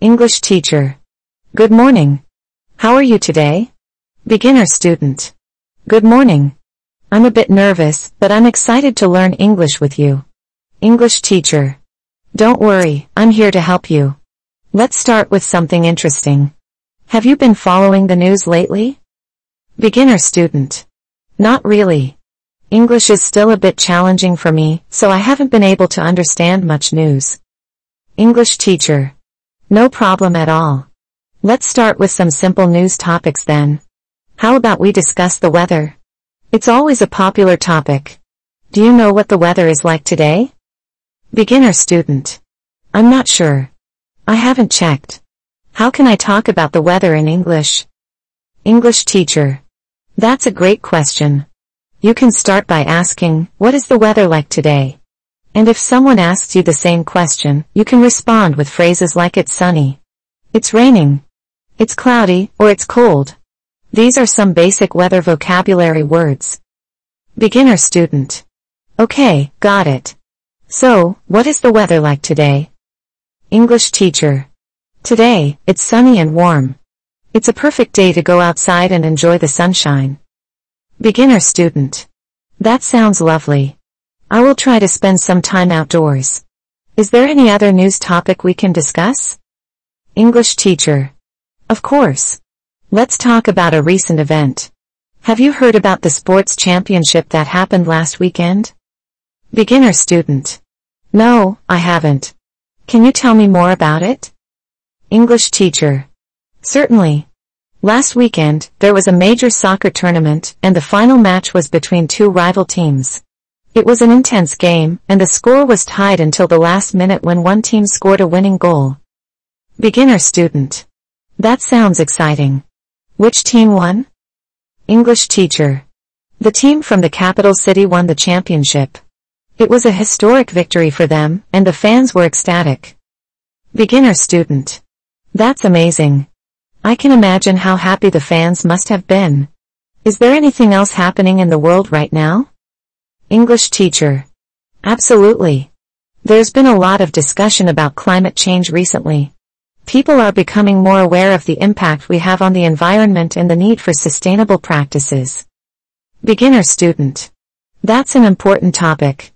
English teacher. Good morning. How are you today? Beginner student. Good morning. I'm a bit nervous, but I'm excited to learn English with you. English teacher. Don't worry, I'm here to help you. Let's start with something interesting. Have you been following the news lately? Beginner student. Not really. English is still a bit challenging for me, so I haven't been able to understand much news. English teacher. No problem at all. Let's start with some simple news topics then. How about we discuss the weather? It's always a popular topic. Do you know what the weather is like today? Beginner student. I'm not sure. I haven't checked. How can I talk about the weather in English? English teacher. That's a great question. You can start by asking, what is the weather like today? And if someone asks you the same question, you can respond with phrases like it's sunny, it's raining, it's cloudy, or it's cold. These are some basic weather vocabulary words. Beginner student. Okay, got it. So, what is the weather like today? English teacher. Today, it's sunny and warm. It's a perfect day to go outside and enjoy the sunshine. Beginner student. That sounds lovely. I will try to spend some time outdoors. Is there any other news topic we can discuss? English teacher. Of course. Let's talk about a recent event. Have you heard about the sports championship that happened last weekend? Beginner student. No, I haven't. Can you tell me more about it? English teacher. Certainly. Last weekend, there was a major soccer tournament, and the final match was between two rival teams. It was an intense game, and the score was tied until the last minute when one team scored a winning goal. Beginner student. That sounds exciting. Which team won? English teacher. The team from the capital city won the championship. It was a historic victory for them, and the fans were ecstatic. Beginner student. That's amazing. I can imagine how happy the fans must have been. Is there anything else happening in the world right now? English teacher. Absolutely. There's been a lot of discussion about climate change recently. People are becoming more aware of the impact we have on the environment and the need for sustainable practices. Beginner student. That's an important topic.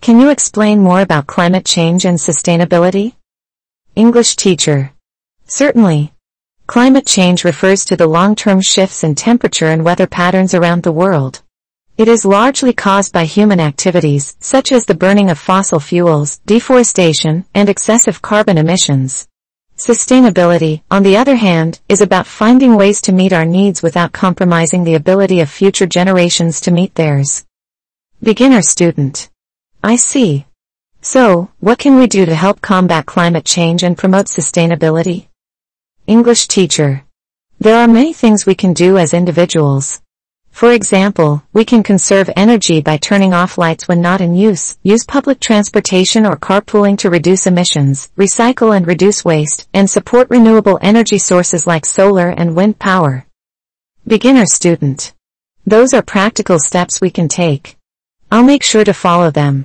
Can you explain more about climate change and sustainability? English teacher. Certainly. Climate change refers to the long-term shifts in temperature and weather patterns around the world. It is largely caused by human activities, such as the burning of fossil fuels, deforestation, and excessive carbon emissions. Sustainability, on the other hand, is about finding ways to meet our needs without compromising the ability of future generations to meet theirs. Beginner student. I see. So, what can we do to help combat climate change and promote sustainability? English teacher. There are many things we can do as individuals. For example, we can conserve energy by turning off lights when not in use, use public transportation or carpooling to reduce emissions, recycle and reduce waste, and support renewable energy sources like solar and wind power. Beginner student. Those are practical steps we can take. I'll make sure to follow them.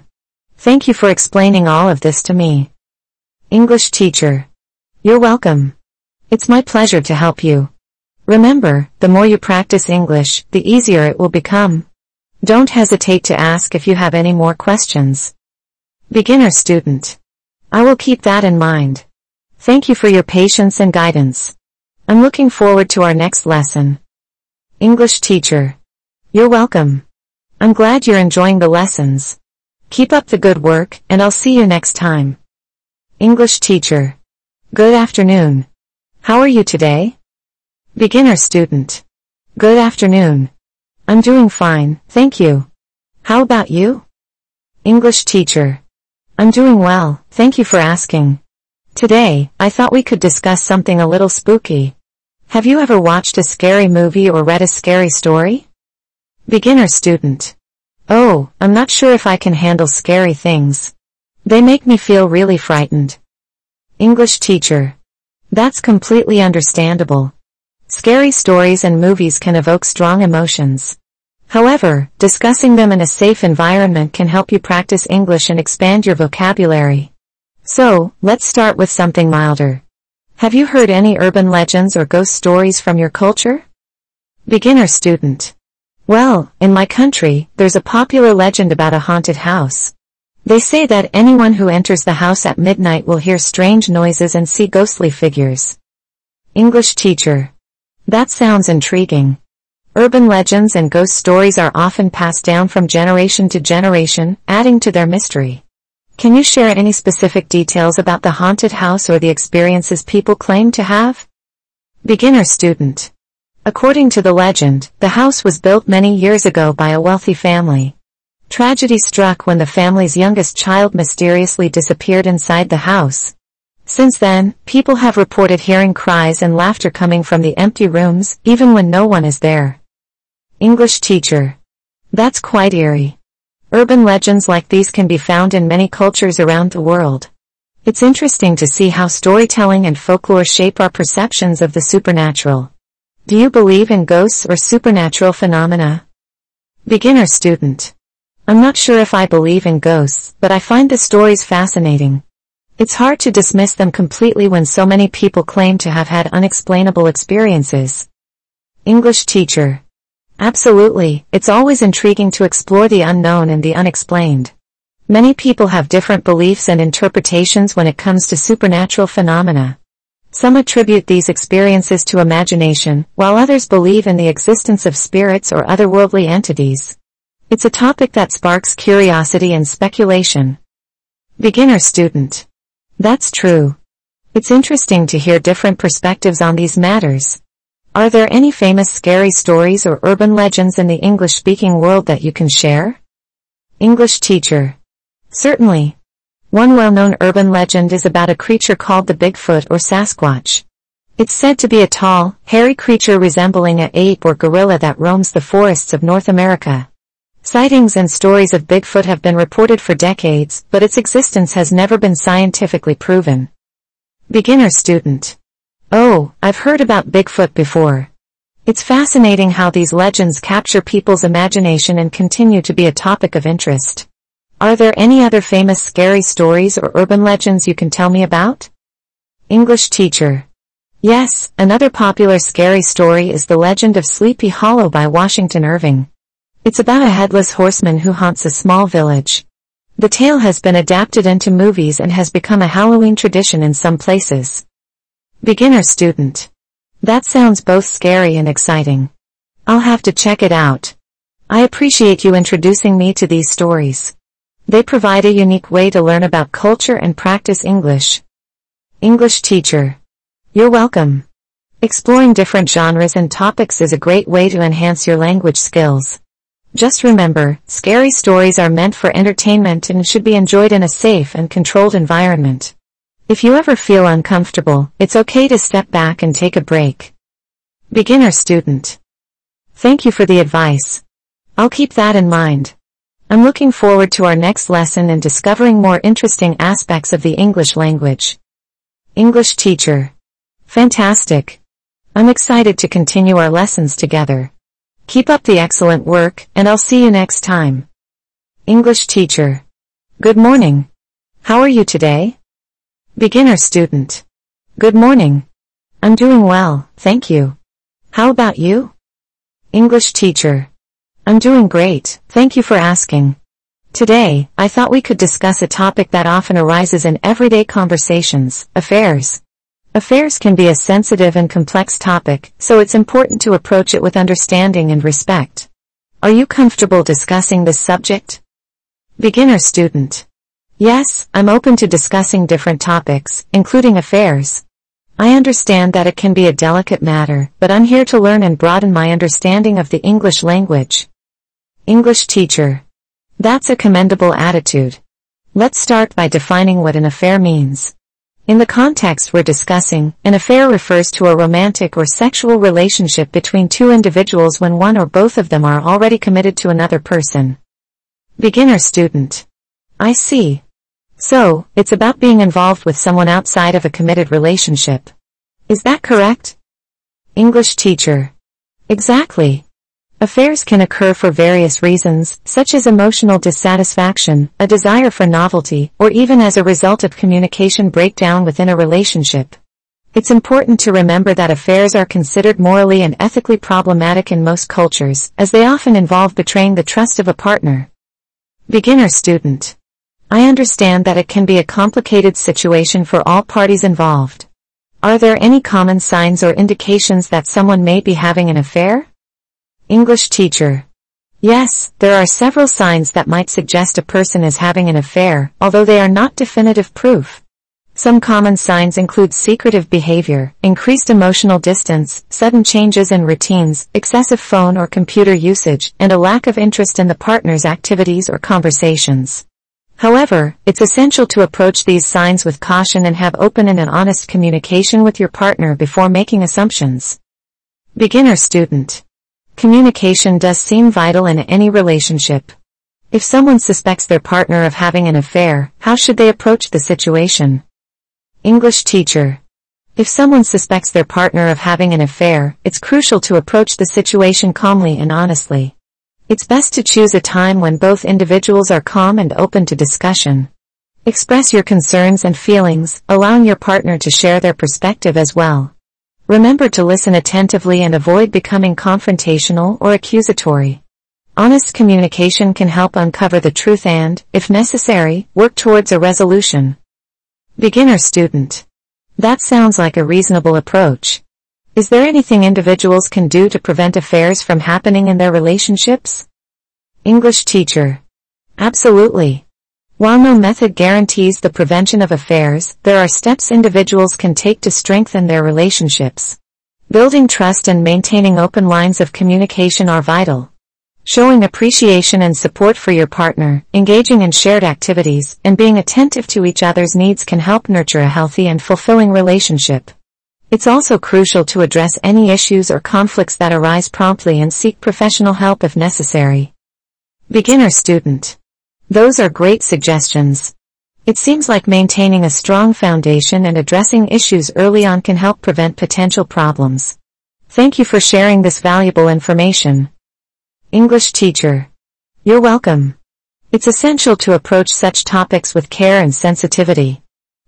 Thank you for explaining all of this to me. English teacher. You're welcome. It's my pleasure to help you. Remember, the more you practice English, the easier it will become. Don't hesitate to ask if you have any more questions. Beginner student. I will keep that in mind. Thank you for your patience and guidance. I'm looking forward to our next lesson. English teacher. You're welcome. I'm glad you're enjoying the lessons. Keep up the good work, and I'll see you next time. English teacher. Good afternoon. How are you today? Beginner student. Good afternoon. I'm doing fine, thank you. How about you? English teacher. I'm doing well, thank you for asking. Today, I thought we could discuss something a little spooky. Have you ever watched a scary movie or read a scary story? Beginner student. Oh, I'm not sure if I can handle scary things. They make me feel really frightened. English teacher. That's completely understandable. Scary stories and movies can evoke strong emotions. However, discussing them in a safe environment can help you practice English and expand your vocabulary. So, let's start with something milder. Have you heard any urban legends or ghost stories from your culture? Beginner student. Well, in my country, there's a popular legend about a haunted house. They say that anyone who enters the house at midnight will hear strange noises and see ghostly figures. English teacher. That sounds intriguing. Urban legends and ghost stories are often passed down from generation to generation, adding to their mystery. Can you share any specific details about the haunted house or the experiences people claim to have? Beginner student. According to the legend, the house was built many years ago by a wealthy family. Tragedy struck when the family's youngest child mysteriously disappeared inside the house. Since then, people have reported hearing cries and laughter coming from the empty rooms, even when no one is there. English teacher. That's quite eerie. Urban legends like these can be found in many cultures around the world. It's interesting to see how storytelling and folklore shape our perceptions of the supernatural. Do you believe in ghosts or supernatural phenomena? Beginner student. I'm not sure if I believe in ghosts, but I find the stories fascinating. It's hard to dismiss them completely when so many people claim to have had unexplainable experiences. English teacher. Absolutely, it's always intriguing to explore the unknown and the unexplained. Many people have different beliefs and interpretations when it comes to supernatural phenomena. Some attribute these experiences to imagination, while others believe in the existence of spirits or otherworldly entities. It's a topic that sparks curiosity and speculation. Beginner student. That's true. It's interesting to hear different perspectives on these matters. Are there any famous scary stories or urban legends in the English-speaking world that you can share? English teacher. Certainly. One well-known urban legend is about a creature called the Bigfoot or Sasquatch. It's said to be a tall, hairy creature resembling an ape or gorilla that roams the forests of North America. Sightings and stories of Bigfoot have been reported for decades, but its existence has never been scientifically proven. Beginner student. Oh, I've heard about Bigfoot before. It's fascinating how these legends capture people's imagination and continue to be a topic of interest. Are there any other famous scary stories or urban legends you can tell me about? English teacher. Yes, another popular scary story is the legend of Sleepy Hollow by Washington Irving. It's about a headless horseman who haunts a small village. The tale has been adapted into movies and has become a Halloween tradition in some places. Beginner student. That sounds both scary and exciting. I'll have to check it out. I appreciate you introducing me to these stories. They provide a unique way to learn about culture and practice English. English teacher. You're welcome. Exploring different genres and topics is a great way to enhance your language skills. Just remember, scary stories are meant for entertainment and should be enjoyed in a safe and controlled environment. If you ever feel uncomfortable, it's okay to step back and take a break. Beginner student. Thank you for the advice. I'll keep that in mind. I'm looking forward to our next lesson and discovering more interesting aspects of the English language. English teacher. Fantastic. I'm excited to continue our lessons together. Keep up the excellent work, and I'll see you next time. English teacher. Good morning. How are you today? Beginner student. Good morning. I'm doing well, thank you. How about you? English teacher. I'm doing great, thank you for asking. Today, I thought we could discuss a topic that often arises in everyday conversations, affairs. Affairs can be a sensitive and complex topic, so it's important to approach it with understanding and respect. Are you comfortable discussing this subject? Beginner student. Yes, I'm open to discussing different topics, including affairs. I understand that it can be a delicate matter, but I'm here to learn and broaden my understanding of the English language. English teacher. That's a commendable attitude. Let's start by defining what an affair means. In the context we're discussing, an affair refers to a romantic or sexual relationship between two individuals when one or both of them are already committed to another person. Beginner student. I see. So, it's about being involved with someone outside of a committed relationship. Is that correct? English teacher. Exactly. Affairs can occur for various reasons, such as emotional dissatisfaction, a desire for novelty, or even as a result of communication breakdown within a relationship. It's important to remember that affairs are considered morally and ethically problematic in most cultures, as they often involve betraying the trust of a partner. Beginner student. I understand that it can be a complicated situation for all parties involved. Are there any common signs or indications that someone may be having an affair? English teacher. Yes, there are several signs that might suggest a person is having an affair, although they are not definitive proof. Some common signs include secretive behavior, increased emotional distance, sudden changes in routines, excessive phone or computer usage, and a lack of interest in the partner's activities or conversations. However, it's essential to approach these signs with caution and have open and honest communication with your partner before making assumptions. Beginner student. Communication does seem vital in any relationship. If someone suspects their partner of having an affair, how should they approach the situation? English teacher. If someone suspects their partner of having an affair, it's crucial to approach the situation calmly and honestly. It's best to choose a time when both individuals are calm and open to discussion. Express your concerns and feelings, allowing your partner to share their perspective as well. Remember to listen attentively and avoid becoming confrontational or accusatory. Honest communication can help uncover the truth and, if necessary, work towards a resolution. Beginner student. That sounds like a reasonable approach. Is there anything individuals can do to prevent affairs from happening in their relationships? English teacher. Absolutely. While no method guarantees the prevention of affairs, there are steps individuals can take to strengthen their relationships. Building trust and maintaining open lines of communication are vital. Showing appreciation and support for your partner, engaging in shared activities, and being attentive to each other's needs can help nurture a healthy and fulfilling relationship. It's also crucial to address any issues or conflicts that arise promptly and seek professional help if necessary. Beginner student. Those are great suggestions. It seems like maintaining a strong foundation and addressing issues early on can help prevent potential problems. Thank you for sharing this valuable information. English teacher. You're welcome. It's essential to approach such topics with care and sensitivity.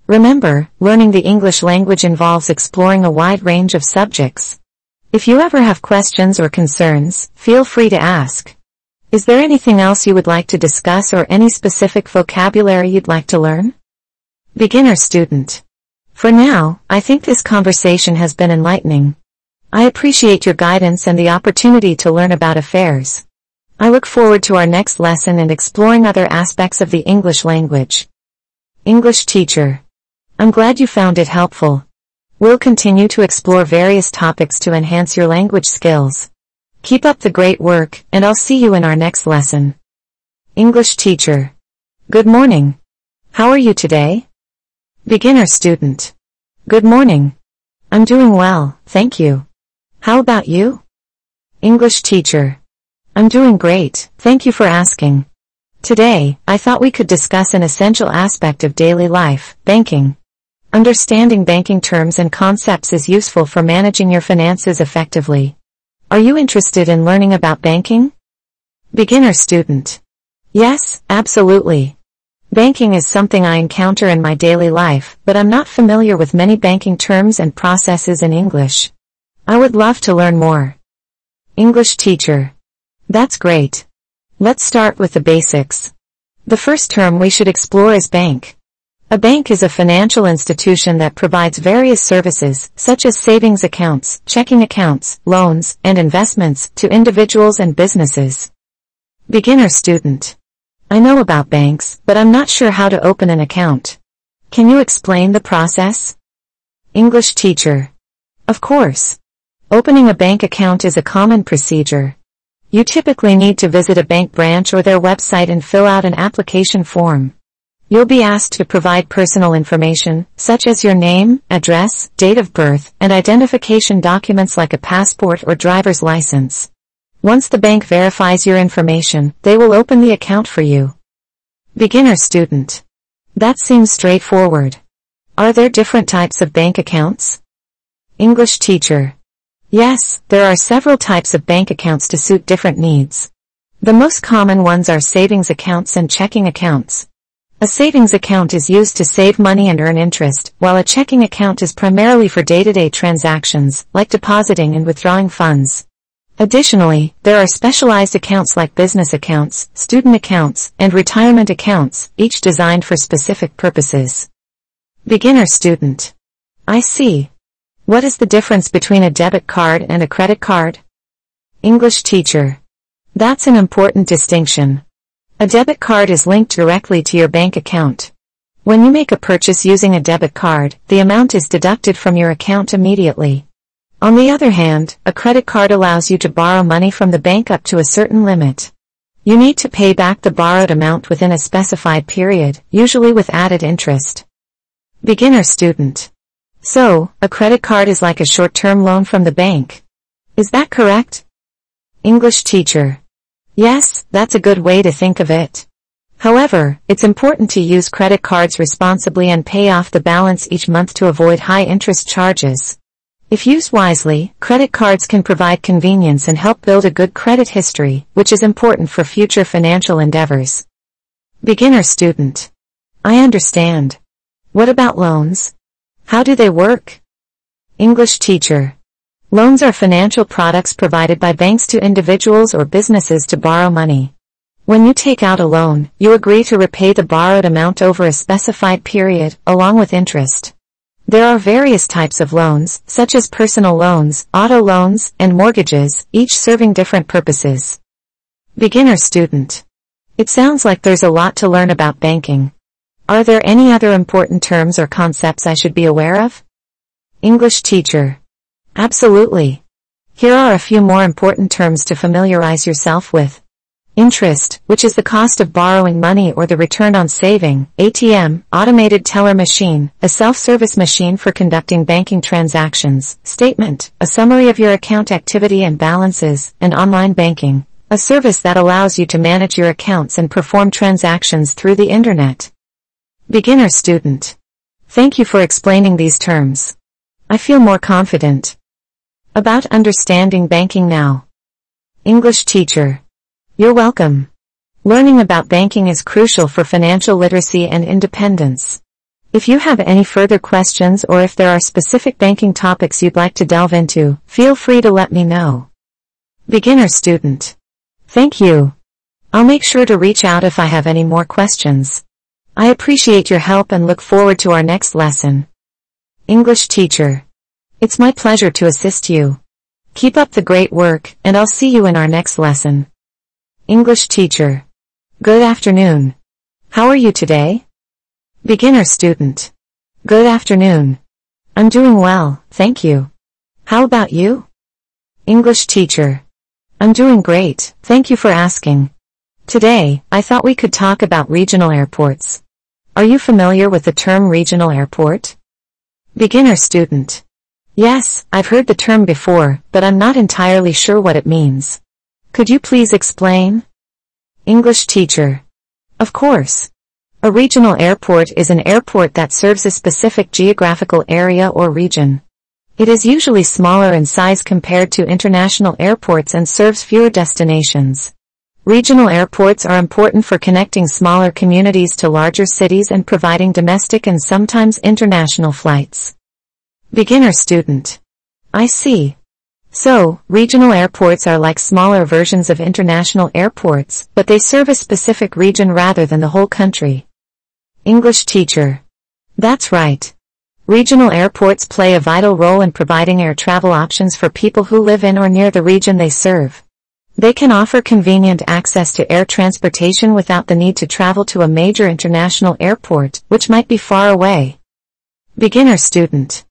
Remember, learning the English language involves exploring a wide range of subjects. If you ever have questions or concerns, feel free to ask. Is there anything else you would like to discuss or any specific vocabulary you'd like to learn? Beginner student. For now, I think this conversation has been enlightening. I appreciate your guidance and the opportunity to learn about affairs. I look forward to our next lesson and exploring other aspects of the English language. English teacher. I'm glad you found it helpful. We'll continue to explore various topics to enhance your language skills. Keep up the great work, and I'll see you in our next lesson. English teacher. Good morning. How are you today? Beginner student. Good morning. I'm doing well, thank you. How about you? English teacher. I'm doing great, thank you for asking. Today, I thought we could discuss an essential aspect of daily life, banking. Understanding banking terms and concepts is useful for managing your finances effectively. Are you interested in learning about banking? Beginner student. Yes, absolutely. Banking is something I encounter in my daily life, but I'm not familiar with many banking terms and processes in English. I would love to learn more. English teacher. That's great. Let's start with the basics. The first term we should explore is bank. A bank is a financial institution that provides various services, such as savings accounts, checking accounts, loans, and investments, to individuals and businesses. Beginner student. I know about banks, but I'm not sure how to open an account. Can you explain the process? English teacher. Of course. Opening a bank account is a common procedure. You typically need to visit a bank branch or their website and fill out an application form. You'll be asked to provide personal information, such as your name, address, date of birth, and identification documents like a passport or driver's license. Once the bank verifies your information, they will open the account for you. Beginner student. That seems straightforward. Are there different types of bank accounts? English teacher. Yes, there are several types of bank accounts to suit different needs. The most common ones are savings accounts and checking accounts. A savings account is used to save money and earn interest, while a checking account is primarily for day-to-day transactions, like depositing and withdrawing funds. Additionally, there are specialized accounts like business accounts, student accounts, and retirement accounts, each designed for specific purposes. Beginner student. I see. What is the difference between a debit card and a credit card? English teacher. That's an important distinction. A debit card is linked directly to your bank account. When you make a purchase using a debit card, the amount is deducted from your account immediately. On the other hand, a credit card allows you to borrow money from the bank up to a certain limit. You need to pay back the borrowed amount within a specified period, usually with added interest. Beginner student. So, a credit card is like a short-term loan from the bank. Is that correct? English teacher. Yes, that's a good way to think of it. However, it's important to use credit cards responsibly and pay off the balance each month to avoid high interest charges. If used wisely, credit cards can provide convenience and help build a good credit history, which is important for future financial endeavors. Beginner student. I understand. What about loans? How do they work? English teacher. Loans are financial products provided by banks to individuals or businesses to borrow money. When you take out a loan, you agree to repay the borrowed amount over a specified period, along with interest. There are various types of loans, such as personal loans, auto loans, and mortgages, each serving different purposes. Beginner student. It sounds like there's a lot to learn about banking. Are there any other important terms or concepts I should be aware of? English teacher. Absolutely. Here are a few more important terms to familiarize yourself with. Interest, which is the cost of borrowing money or the return on saving, ATM, automated teller machine, a self-service machine for conducting banking transactions, statement, a summary of your account activity and balances, and online banking, a service that allows you to manage your accounts and perform transactions through the internet. Beginner student. Thank you for explaining these terms. I feel more confident about understanding banking now. English teacher. You're welcome. Learning about banking is crucial for financial literacy and independence. If you have any further questions or if there are specific banking topics you'd like to delve into, feel free to let me know. Beginner student. Thank you. I'll make sure to reach out if I have any more questions. I appreciate your help and look forward to our next lesson. English teacher. It's my pleasure to assist you. Keep up the great work, and I'll see you in our next lesson. English teacher. Good afternoon. How are you today? Beginner student. Good afternoon. I'm doing well, thank you. How about you? English teacher. I'm doing great, thank you for asking. Today, I thought we could talk about regional airports. Are you familiar with the term regional airport? Beginner student. Yes, I've heard the term before, but I'm not entirely sure what it means. Could you please explain? English teacher. Of course. A regional airport is an airport that serves a specific geographical area or region. It is usually smaller in size compared to international airports and serves fewer destinations. Regional airports are important for connecting smaller communities to larger cities and providing domestic and sometimes international flights. Beginner student. I see. So, regional airports are like smaller versions of international airports, but they serve a specific region rather than the whole country. English teacher. That's right. Regional airports play a vital role in providing air travel options for people who live in or near the region they serve. They can offer convenient access to air transportation without the need to travel to a major international airport, which might be far away. Beginner student.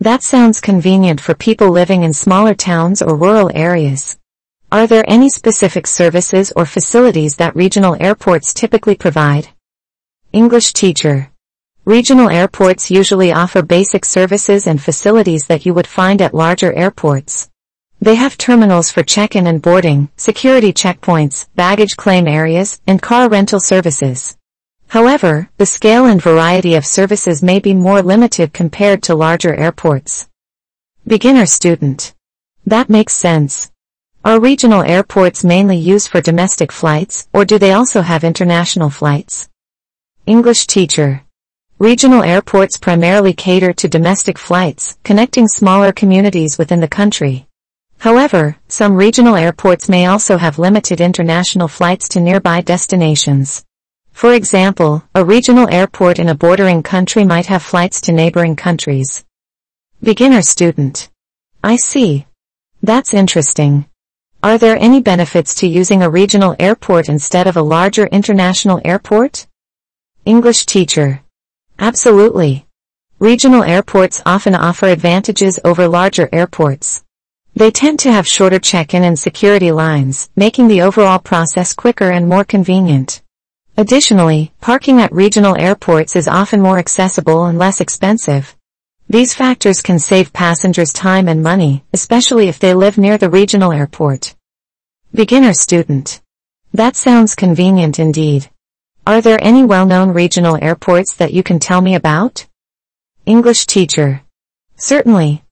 That sounds convenient for people living in smaller towns or rural areas. Are there any specific services or facilities that regional airports typically provide? English teacher. Regional airports usually offer basic services and facilities that you would find at larger airports. They have terminals for check-in and boarding, security checkpoints, baggage claim areas, and car rental services. However, the scale and variety of services may be more limited compared to larger airports. Beginner student. That makes sense. Are regional airports mainly used for domestic flights, or do they also have international flights? English teacher. Regional airports primarily cater to domestic flights, connecting smaller communities within the country. However, some regional airports may also have limited international flights to nearby destinations. For example, a regional airport in a bordering country might have flights to neighboring countries. Beginner student. I see. That's interesting. Are there any benefits to using a regional airport instead of a larger international airport? English teacher. Absolutely. Regional airports often offer advantages over larger airports. They tend to have shorter check-in and security lines, making the overall process quicker and more convenient. Additionally, parking at regional airports is often more accessible and less expensive. These factors can save passengers time and money, especially if they live near the regional airport. Beginner student. That sounds convenient indeed. Are there any well-known regional airports that you can tell me about? English teacher. Certainly.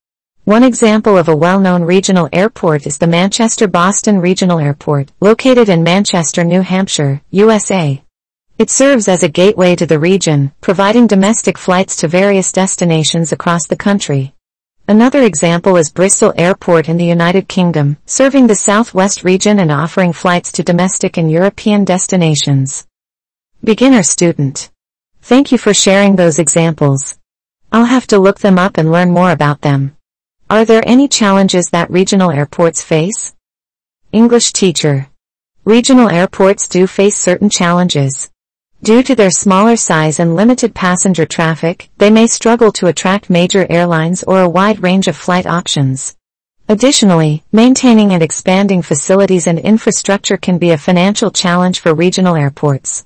One example of a well-known regional airport is the Manchester-Boston Regional Airport, located in Manchester, New Hampshire, USA. It serves as a gateway to the region, providing domestic flights to various destinations across the country. Another example is Bristol Airport in the United Kingdom, serving the southwest region and offering flights to domestic and European destinations. Beginner student. Thank you for sharing those examples. I'll have to look them up and learn more about them. Are there any challenges that regional airports face? English teacher. Regional airports do face certain challenges. Due to their smaller size and limited passenger traffic, they may struggle to attract major airlines or a wide range of flight options. Additionally, maintaining and expanding facilities and infrastructure can be a financial challenge for regional airports.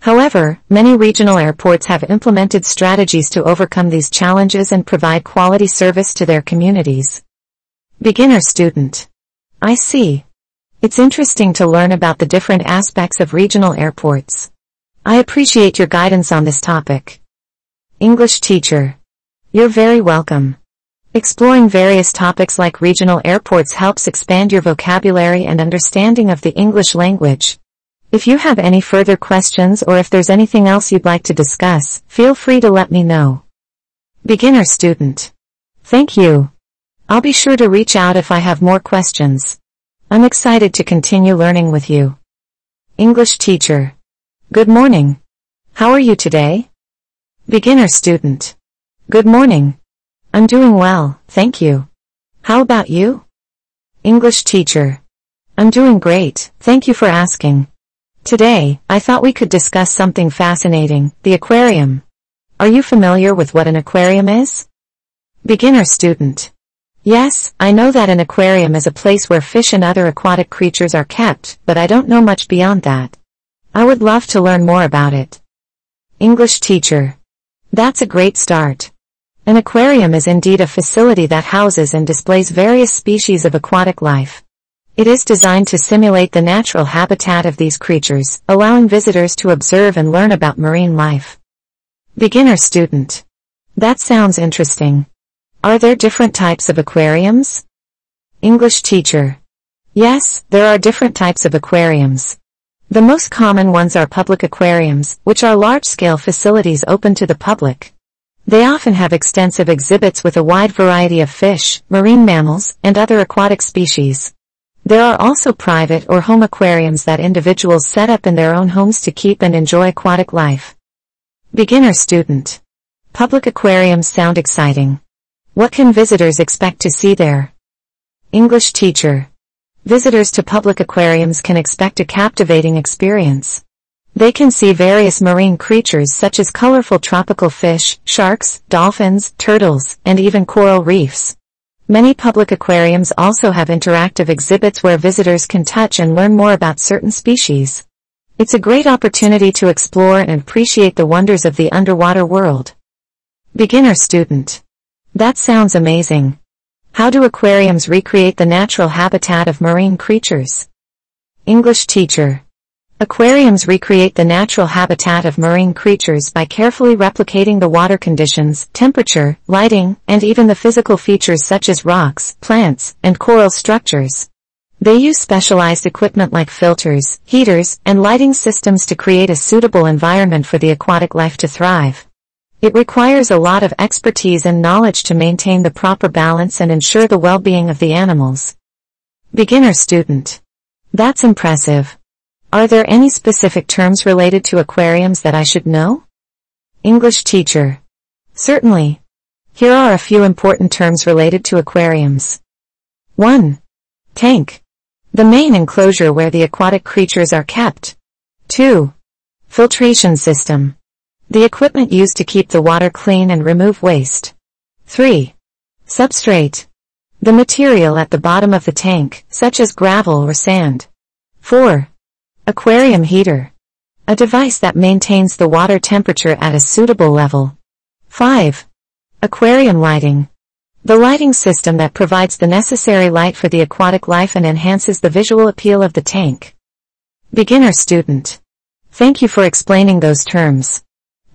However, many regional airports have implemented strategies to overcome these challenges and provide quality service to their communities. Beginner student. I see. It's interesting to learn about the different aspects of regional airports. I appreciate your guidance on this topic. English teacher. You're very welcome. Exploring various topics like regional airports helps expand your vocabulary and understanding of the English language. If you have any further questions or if there's anything else you'd like to discuss, feel free to let me know. Beginner student. Thank you. I'll be sure to reach out if I have more questions. I'm excited to continue learning with you. English teacher. Good morning. How are you today? Beginner student. Good morning. I'm doing well, thank you. How about you? English teacher. I'm doing great, thank you for asking. Today, I thought we could discuss something fascinating, the aquarium. Are you familiar with what an aquarium is? Beginner student. Yes, I know that an aquarium is a place where fish and other aquatic creatures are kept, but I don't know much beyond that. I would love to learn more about it. English teacher. That's a great start. An aquarium is indeed a facility that houses and displays various species of aquatic life. It is designed to simulate the natural habitat of these creatures, allowing visitors to observe and learn about marine life. Beginner student. That sounds interesting. Are there different types of aquariums? English teacher. Yes, there are different types of aquariums. The most common ones are public aquariums, which are large-scale facilities open to the public. They often have extensive exhibits with a wide variety of fish, marine mammals, and other aquatic species. There are also private or home aquariums that individuals set up in their own homes to keep and enjoy aquatic life. Beginner student. Public aquariums sound exciting. What can visitors expect to see there? English teacher. Visitors to public aquariums can expect a captivating experience. They can see various marine creatures such as colorful tropical fish, sharks, dolphins, turtles, and even coral reefs. Many public aquariums also have interactive exhibits where visitors can touch and learn more about certain species. It's a great opportunity to explore and appreciate the wonders of the underwater world. Beginner student. That sounds amazing. How do aquariums recreate the natural habitat of marine creatures? English teacher. Aquariums recreate the natural habitat of marine creatures by carefully replicating the water conditions, temperature, lighting, and even the physical features such as rocks, plants, and coral structures. They use specialized equipment like filters, heaters, and lighting systems to create a suitable environment for the aquatic life to thrive. It requires a lot of expertise and knowledge to maintain the proper balance and ensure the well-being of the animals. Beginner student. That's impressive. Are there any specific terms related to aquariums that I should know? English teacher. Certainly. Here are a few important terms related to aquariums. 1. Tank. The main enclosure where the aquatic creatures are kept. 2. Filtration system. The equipment used to keep the water clean and remove waste. 3. Substrate. The material at the bottom of the tank, such as gravel or sand. 4. Aquarium heater. A device that maintains the water temperature at a suitable level. 5. Aquarium lighting. The lighting system that provides the necessary light for the aquatic life and enhances the visual appeal of the tank. Beginner student. Thank you for explaining those terms.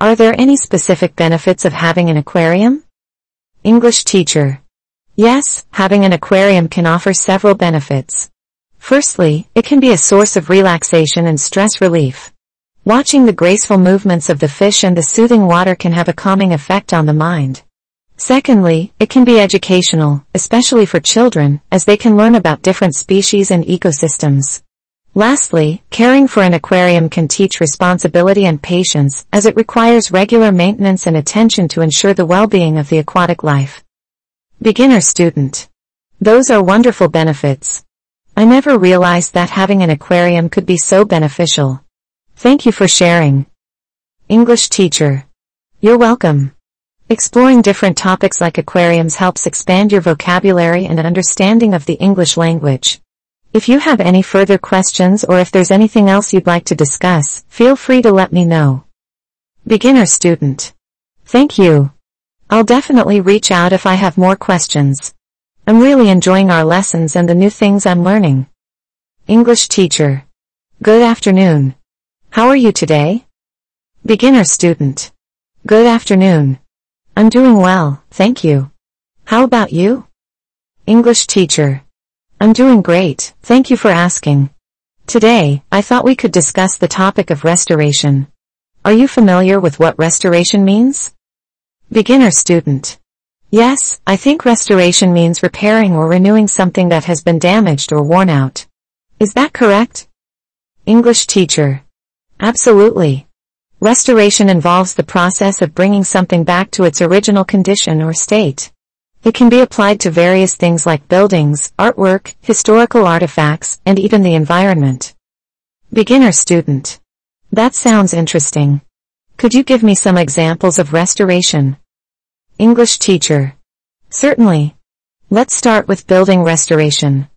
Are there any specific benefits of having an aquarium? English teacher. Yes, having an aquarium can offer several benefits. Firstly, it can be a source of relaxation and stress relief. Watching the graceful movements of the fish and the soothing water can have a calming effect on the mind. Secondly, it can be educational, especially for children, as they can learn about different species and ecosystems. Lastly, caring for an aquarium can teach responsibility and patience, as it requires regular maintenance and attention to ensure the well-being of the aquatic life. Beginner student. Those are wonderful benefits. I never realized that having an aquarium could be so beneficial. Thank you for sharing. English teacher. You're welcome. Exploring different topics like aquariums helps expand your vocabulary and understanding of the English language. If you have any further questions or if there's anything else you'd like to discuss, feel free to let me know. Beginner student. Thank you. I'll definitely reach out if I have more questions. I'm really enjoying our lessons and the new things I'm learning. English teacher. Good afternoon. How are you today? Beginner student. Good afternoon. I'm doing well, thank you. How about you? English teacher. I'm doing great, thank you for asking. Today, I thought we could discuss the topic of restoration. Are you familiar with what restoration means? Beginner student. Yes, I think restoration means repairing or renewing something that has been damaged or worn out. Is that correct? English teacher. Absolutely. Restoration involves the process of bringing something back to its original condition or state. It can be applied to various things like buildings, artwork, historical artifacts, and even the environment. Beginner student. That sounds interesting. Could you give me some examples of restoration? English teacher. Certainly. Let's start with building restoration.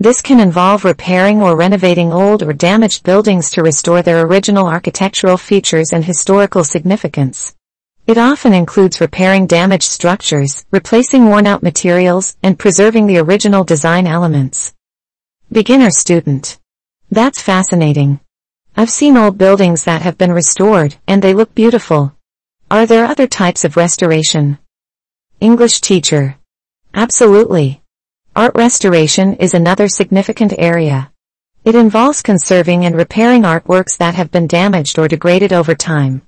This can involve repairing or renovating old or damaged buildings to restore their original architectural features and historical significance. It often includes repairing damaged structures, replacing worn-out materials, and preserving the original design elements. Beginner student. That's fascinating. I've seen old buildings that have been restored, and they look beautiful. Are there other types of restoration? English teacher. Absolutely. Art restoration is another significant area. It involves conserving and repairing artworks that have been damaged or degraded over time.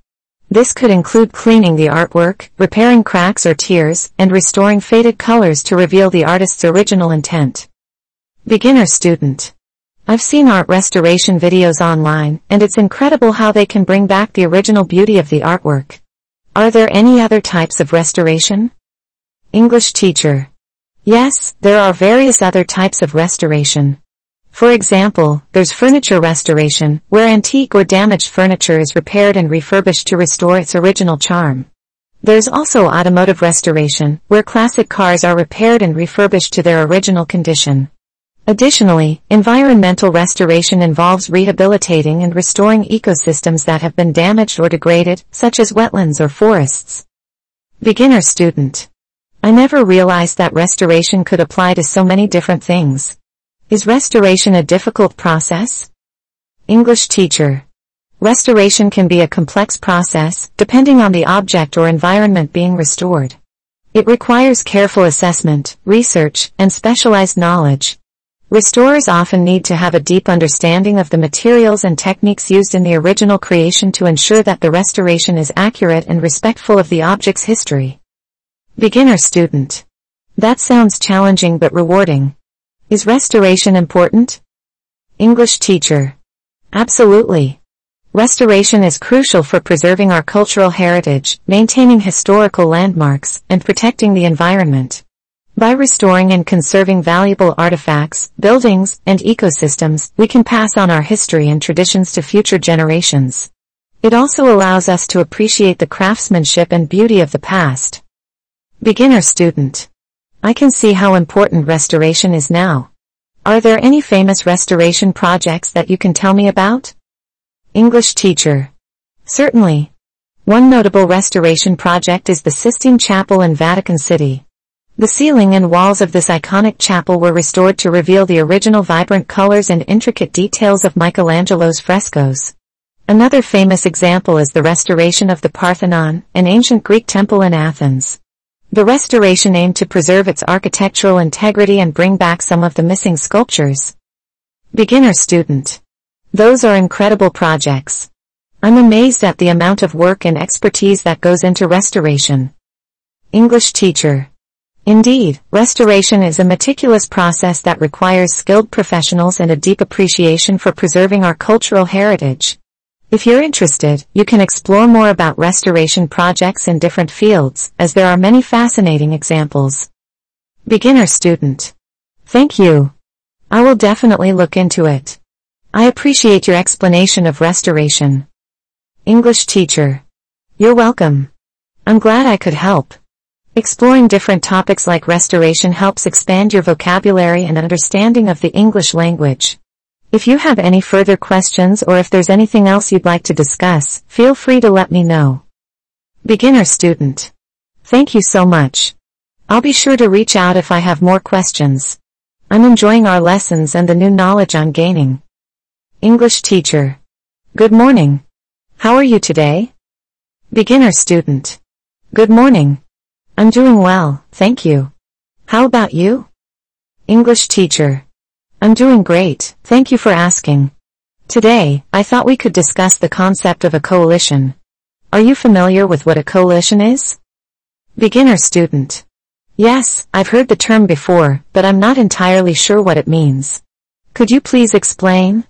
This could include cleaning the artwork, repairing cracks or tears, and restoring faded colors to reveal the artist's original intent. Beginner student. I've seen art restoration videos online, and it's incredible how they can bring back the original beauty of the artwork. Are there any other types of restoration? English teacher. Yes, there are various other types of restoration. For example, there's furniture restoration, where antique or damaged furniture is repaired and refurbished to restore its original charm. There's also automotive restoration, where classic cars are repaired and refurbished to their original condition. Additionally, environmental restoration involves rehabilitating and restoring ecosystems that have been damaged or degraded, such as wetlands or forests. Beginner student. I never realized that restoration could apply to so many different things. Is restoration a difficult process? English teacher. Restoration can be a complex process, depending on the object or environment being restored. It requires careful assessment, research, and specialized knowledge. Restorers often need to have a deep understanding of the materials and techniques used in the original creation to ensure that the restoration is accurate and respectful of the object's history. Beginner student. That sounds challenging but rewarding. Is restoration important? English teacher. Absolutely. Restoration is crucial for preserving our cultural heritage, maintaining historical landmarks, and protecting the environment. By restoring and conserving valuable artifacts, buildings, and ecosystems, we can pass on our history and traditions to future generations. It also allows us to appreciate the craftsmanship and beauty of the past. Beginner student. I can see how important restoration is now. Are there any famous restoration projects that you can tell me about? English teacher. Certainly. One notable restoration project is the Sistine Chapel in Vatican City. The ceiling and walls of this iconic chapel were restored to reveal the original vibrant colors and intricate details of Michelangelo's frescoes. Another famous example is the restoration of the Parthenon, an ancient Greek temple in Athens. The restoration aimed to preserve its architectural integrity and bring back some of the missing sculptures. Beginner student. Those are incredible projects. I'm amazed at the amount of work and expertise that goes into restoration. English teacher. Indeed, restoration is a meticulous process that requires skilled professionals and a deep appreciation for preserving our cultural heritage. If you're interested, you can explore more about restoration projects in different fields, as there are many fascinating examples. Beginner student. Thank you. I will definitely look into it. I appreciate your explanation of restoration. English teacher. You're welcome. I'm glad I could help. Exploring different topics like restoration helps expand your vocabulary and understanding of the English language. If you have any further questions or if there's anything else you'd like to discuss, feel free to let me know. Beginner student. Thank you so much. I'll be sure to reach out if I have more questions. I'm enjoying our lessons and the new knowledge I'm gaining. English teacher. Good morning. How are you today? Beginner student. Good morning. I'm doing well, thank you. How about you? English teacher. I'm doing great, thank you for asking. Today, I thought we could discuss the concept of a coalition. Are you familiar with what a coalition is? Beginner student. Yes, I've heard the term before, but I'm not entirely sure what it means. Could you please explain?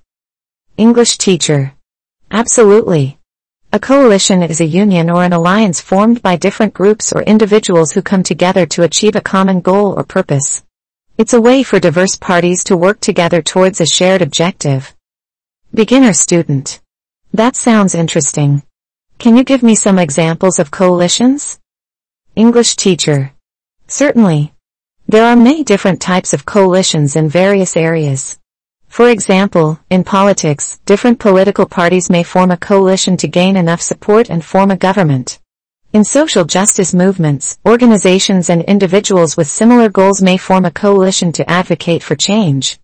English teacher. Absolutely. A coalition is a union or an alliance formed by different groups or individuals who come together to achieve a common goal or purpose. It's a way for diverse parties to work together towards a shared objective. Beginner student. That sounds interesting. Can you give me some examples of coalitions? English teacher. Certainly. There are many different types of coalitions in various areas. For example, in politics, different political parties may form a coalition to gain enough support and form a government. In social justice movements, organizations and individuals with similar goals may form a coalition to advocate for change.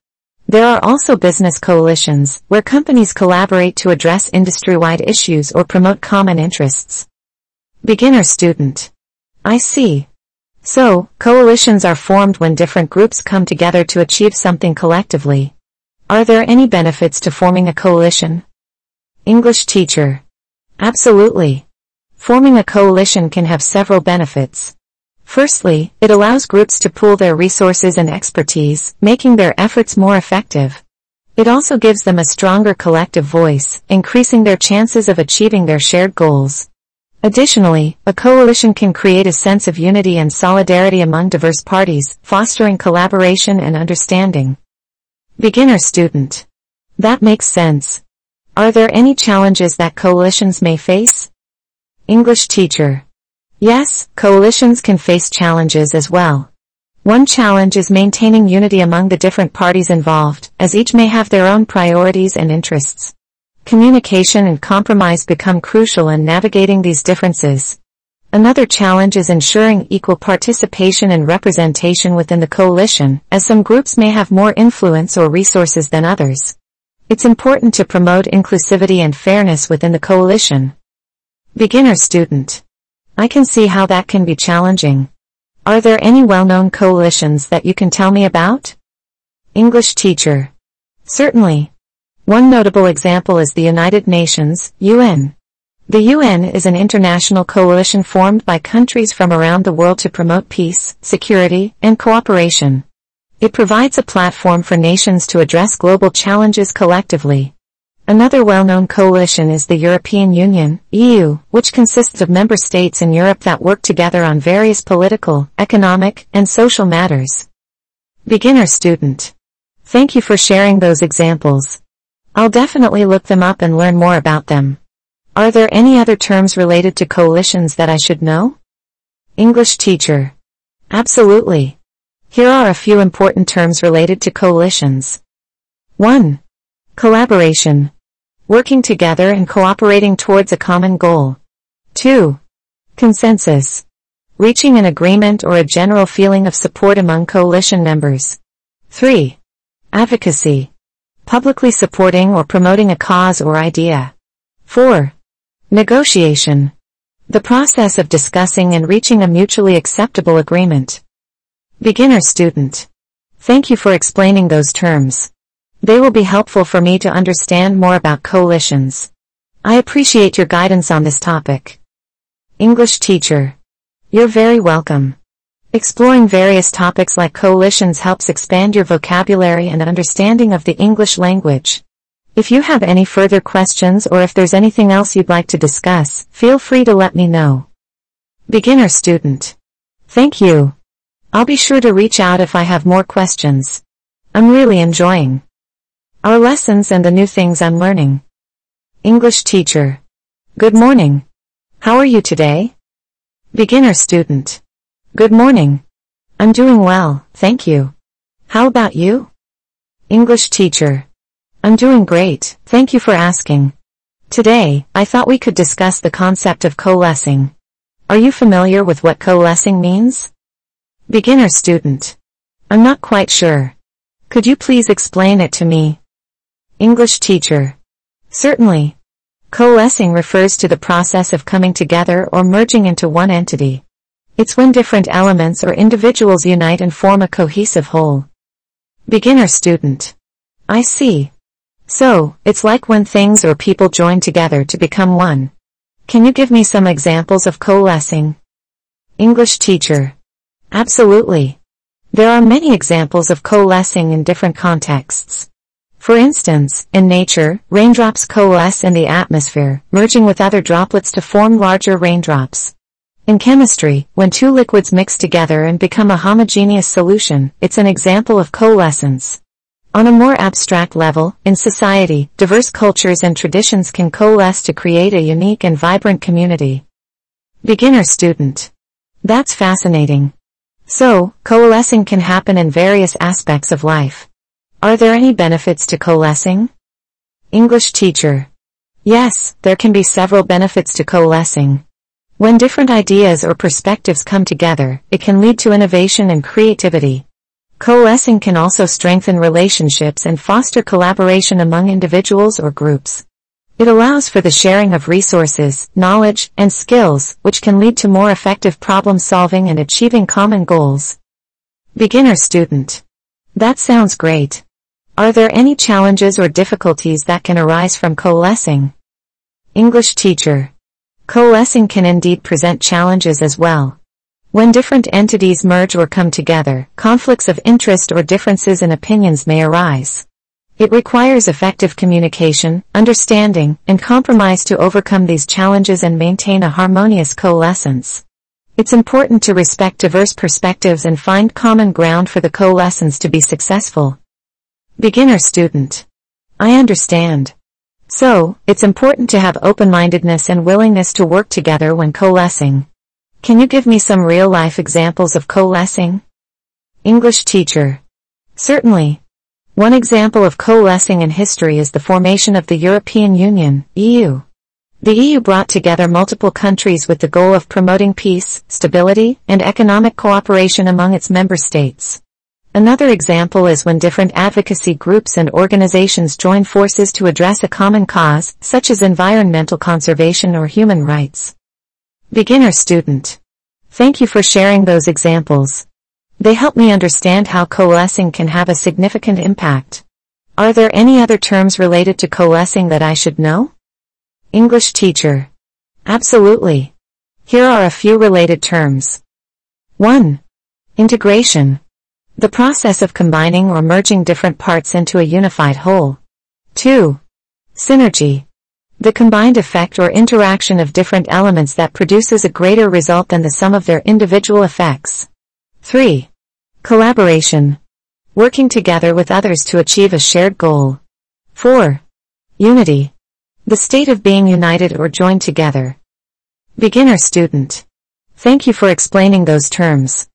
There are also business coalitions, where companies collaborate to address industry-wide issues or promote common interests. Beginner student. I see. So, coalitions are formed when different groups come together to achieve something collectively. Are there any benefits to forming a coalition? English teacher. Absolutely. Forming a coalition can have several benefits. Firstly, it allows groups to pool their resources and expertise, making their efforts more effective. It also gives them a stronger collective voice, increasing their chances of achieving their shared goals. Additionally, a coalition can create a sense of unity and solidarity among diverse parties, fostering collaboration and understanding. Beginner student. That makes sense. Are there any challenges that coalitions may face? English teacher. Yes, coalitions can face challenges as well. One challenge is maintaining unity among the different parties involved, as each may have their own priorities and interests. Communication and compromise become crucial in navigating these differences. Another challenge is ensuring equal participation and representation within the coalition, as some groups may have more influence or resources than others. It's important to promote inclusivity and fairness within the coalition. Beginner student. I can see how that can be challenging. Are there any well-known coalitions that you can tell me about? English teacher. Certainly. One notable example is the United Nations, UN. The UN is an international coalition formed by countries from around the world to promote peace, security, and cooperation. It provides a platform for nations to address global challenges collectively. Another well-known coalition is the European Union, EU, which consists of member states in Europe that work together on various political, economic, and social matters. Beginner student. Thank you for sharing those examples. I'll definitely look them up and learn more about them. Are there any other terms related to coalitions that I should know? English teacher. Absolutely. Here are a few important terms related to coalitions. 1. Collaboration. Working together and cooperating towards a common goal. 2. Consensus. Reaching an agreement or a general feeling of support among coalition members. 3. Advocacy. Publicly supporting or promoting a cause or idea. 4. Negotiation. The process of discussing and reaching a mutually acceptable agreement. Beginner student. Thank you for explaining those terms. They will be helpful for me to understand more about coalitions. I appreciate your guidance on this topic. English teacher. You're very welcome. Exploring various topics like coalitions helps expand your vocabulary and understanding of the English language. If you have any further questions or if there's anything else you'd like to discuss, feel free to let me know. Beginner student. Thank you. I'll be sure to reach out if I have more questions. I'm really enjoying our lessons and the new things I'm learning. English teacher. Good morning. How are you today? Beginner student. Good morning. I'm doing well, thank you. How about you? English teacher. I'm doing great, thank you for asking. Today, I thought we could discuss the concept of coalescing. Are you familiar with what coalescing means? Beginner student. I'm not quite sure. Could you please explain it to me? English teacher. Certainly. Coalescing refers to the process of coming together or merging into one entity. It's when different elements or individuals unite and form a cohesive whole. Beginner student. I see. So, it's like when things or people join together to become one. Can you give me some examples of coalescing? English teacher. Absolutely. There are many examples of coalescing in different contexts. For instance, in nature, raindrops coalesce in the atmosphere, merging with other droplets to form larger raindrops. In chemistry, when two liquids mix together and become a homogeneous solution, it's an example of coalescence. On a more abstract level, in society, diverse cultures and traditions can coalesce to create a unique and vibrant community. Beginner student. That's fascinating. So, coalescing can happen in various aspects of life. Are there any benefits to coalescing? English teacher. Yes, there can be several benefits to coalescing. When different ideas or perspectives come together, it can lead to innovation and creativity. Coalescing can also strengthen relationships and foster collaboration among individuals or groups. It allows for the sharing of resources, knowledge, and skills, which can lead to more effective problem-solving and achieving common goals. Beginner student. That sounds great. Are there any challenges or difficulties that can arise from coalescing? English teacher. Coalescing can indeed present challenges as well. When different entities merge or come together, conflicts of interest or differences in opinions may arise. It requires effective communication, understanding, and compromise to overcome these challenges and maintain a harmonious coalescence. It's important to respect diverse perspectives and find common ground for the coalescence to be successful. Beginner student. I understand. So, it's important to have open-mindedness and willingness to work together when coalescing. Can you give me some real-life examples of coalescing? English teacher. Certainly. One example of coalescing in history is the formation of the European Union, EU. The EU brought together multiple countries with the goal of promoting peace, stability, and economic cooperation among its member states. Another example is when different advocacy groups and organizations join forces to address a common cause, such as environmental conservation or human rights. Beginner student. Thank you for sharing those examples. They help me understand how coalescing can have a significant impact. Are there any other terms related to coalescing that I should know? English teacher. Absolutely. Here are a few related terms. 1. Integration. The process of combining or merging different parts into a unified whole. 2. Synergy. The combined effect or interaction of different elements that produces a greater result than the sum of their individual effects. 3. Collaboration. Working together with others to achieve a shared goal. 4. Unity. The state of being united or joined together. Beginner student. Thank you for explaining those terms.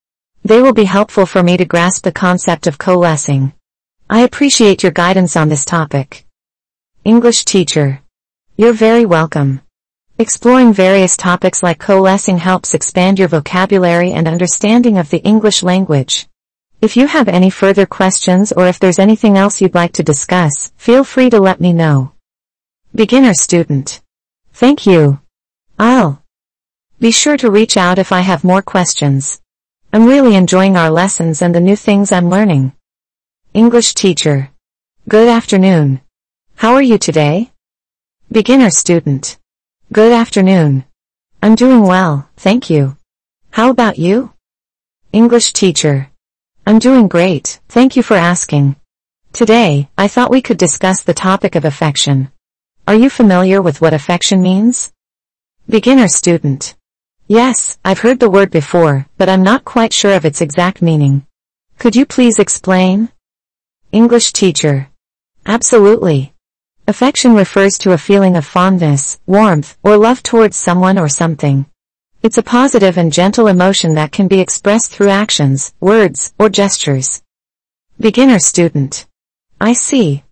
They will be helpful for me to grasp the concept of coalescing. I appreciate your guidance on this topic. English teacher. You're very welcome. Exploring various topics like coalescing helps expand your vocabulary and understanding of the English language. If you have any further questions or if there's anything else you'd like to discuss, feel free to let me know. Beginner student. Thank you. I'll be sure to reach out if I have more questions. I'm really enjoying our lessons and the new things I'm learning. English teacher. Good afternoon. How are you today? Beginner student. Good afternoon. I'm doing well, thank you. How about you? English teacher. I'm doing great, thank you for asking. Today, I thought we could discuss the topic of affection. Are you familiar with what affection means? Beginner student. Yes, I've heard the word before, but I'm not quite sure of its exact meaning. Could you please explain? English teacher. Absolutely. Affection refers to a feeling of fondness, warmth, or love towards someone or something. It's a positive and gentle emotion that can be expressed through actions, words, or gestures. Beginner student. I see.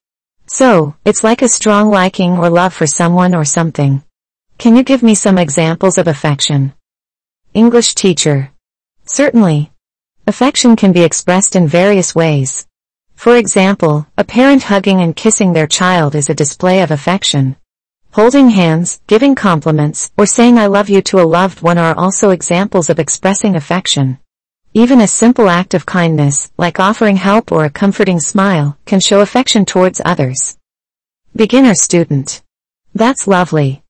So, it's like a strong liking or love for someone or something. Can you give me some examples of affection? English teacher. Certainly. Affection can be expressed in various ways. For example, a parent hugging and kissing their child is a display of affection. Holding hands, giving compliments, or saying I love you to a loved one are also examples of expressing affection. Even a simple act of kindness, like offering help or a comforting smile, can show affection towards others. Beginner student. That's lovely.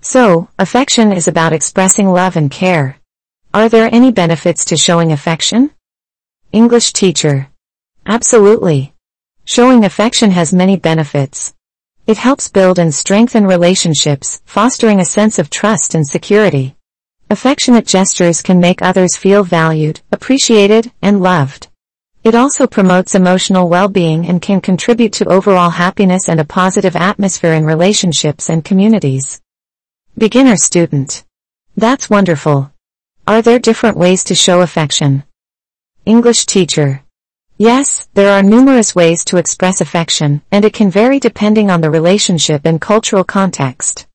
So, affection is about expressing love and care. Are there any benefits to showing affection? English teacher. Absolutely. Showing affection has many benefits. It helps build and strengthen relationships, fostering a sense of trust and security. Affectionate gestures can make others feel valued, appreciated, and loved. It also promotes emotional well-being and can contribute to overall happiness and a positive atmosphere in relationships and communities. Beginner student. That's wonderful. Are there different ways to show affection? English teacher. Yes, there are numerous ways to express affection, and it can vary depending on the relationship and cultural context.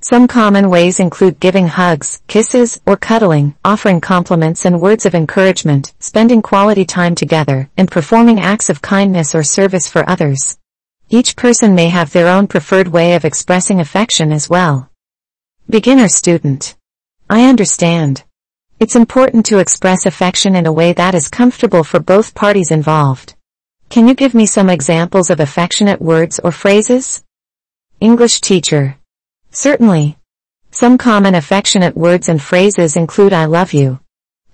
Some common ways include giving hugs, kisses, or cuddling, offering compliments and words of encouragement, spending quality time together, and performing acts of kindness or service for others. Each person may have their own preferred way of expressing affection as well. Beginner student. I understand. It's important to express affection in a way that is comfortable for both parties involved. Can you give me some examples of affectionate words or phrases? English teacher. Certainly. Some common affectionate words and phrases include I love you.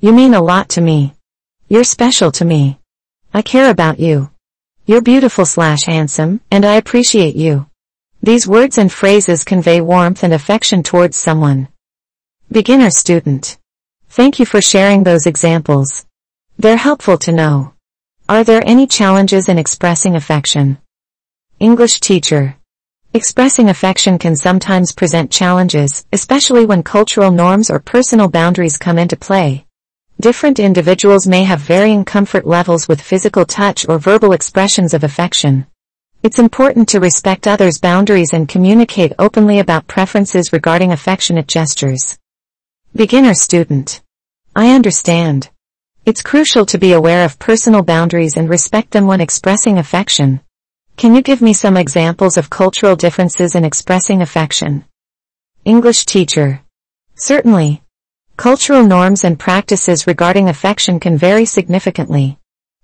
You mean a lot to me. You're special to me. I care about you. You're beautiful/handsome, and I appreciate you. These words and phrases convey warmth and affection towards someone. Beginner student. Thank you for sharing those examples. They're helpful to know. Are there any challenges in expressing affection? English teacher. Expressing affection can sometimes present challenges, especially when cultural norms or personal boundaries come into play. Different individuals may have varying comfort levels with physical touch or verbal expressions of affection. It's important to respect others' boundaries and communicate openly about preferences regarding affectionate gestures. Beginner student. I understand. It's crucial to be aware of personal boundaries and respect them when expressing affection. Can you give me some examples of cultural differences in expressing affection? English teacher. Certainly. Cultural norms and practices regarding affection can vary significantly.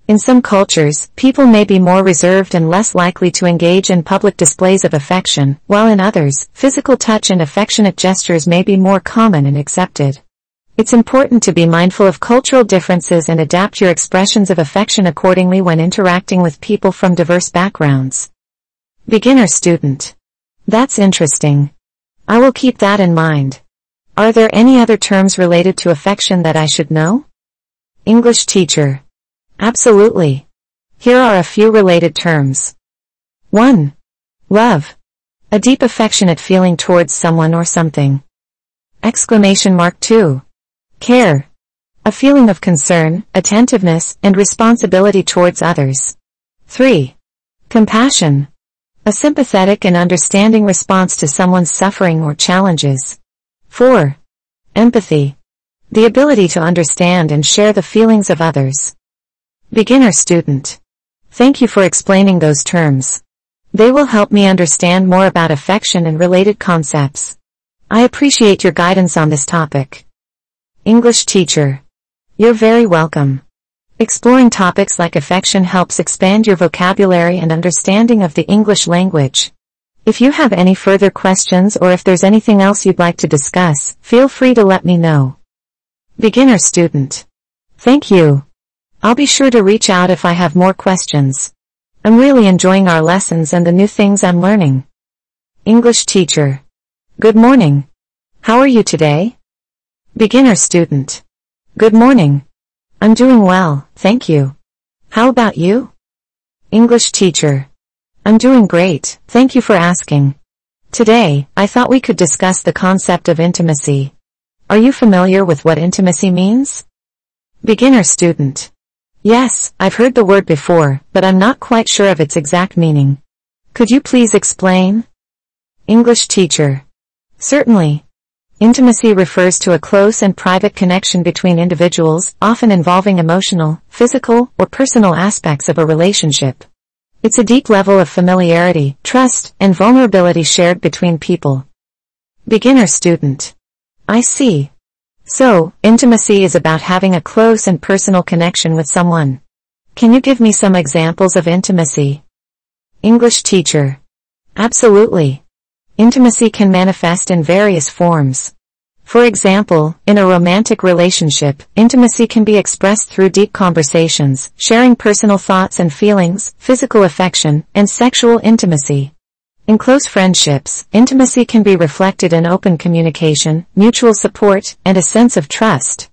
In some cultures, people may be more reserved and less likely to engage in public displays of affection, while in others, physical touch and affectionate gestures may be more common and accepted. It's important to be mindful of cultural differences and adapt your expressions of affection accordingly when interacting with people from diverse backgrounds. Beginner student. That's interesting. I will keep that in mind. Are there any other terms related to affection that I should know? English teacher. Absolutely. Here are a few related terms. 1. Love. A deep affectionate feeling towards someone or something. !2. Care. A feeling of concern, attentiveness, and responsibility towards others. 3. Compassion. A sympathetic and understanding response to someone's suffering or challenges. 4. Empathy. The ability to understand and share the feelings of others. Beginner student. Thank you for explaining those terms. They will help me understand more about affection and related concepts. I appreciate your guidance on this topic. English teacher. You're very welcome. Exploring topics like affection helps expand your vocabulary and understanding of the English language. If you have any further questions or if there's anything else you'd like to discuss, feel free to let me know. Beginner student. Thank you. I'll be sure to reach out if I have more questions. I'm really enjoying our lessons and the new things I'm learning. English teacher. Good morning. How are you today? Beginner student. Good morning. I'm doing well, thank you. How about you? English teacher. I'm doing great, thank you for asking. Today, I thought we could discuss the concept of intimacy. Are you familiar with what intimacy means? Beginner student. Yes, I've heard the word before, but I'm not quite sure of its exact meaning. Could you please explain? English teacher. Certainly. Intimacy refers to a close and private connection between individuals, often involving emotional, physical, or personal aspects of a relationship. It's a deep level of familiarity, trust, and vulnerability shared between people. Beginner student. I see. So, intimacy is about having a close and personal connection with someone. Can you give me some examples of intimacy? English teacher. Absolutely. Intimacy can manifest in various forms. For example, in a romantic relationship, intimacy can be expressed through deep conversations, sharing personal thoughts and feelings, physical affection, and sexual intimacy. In close friendships, intimacy can be reflected in open communication, mutual support, and a sense of trust.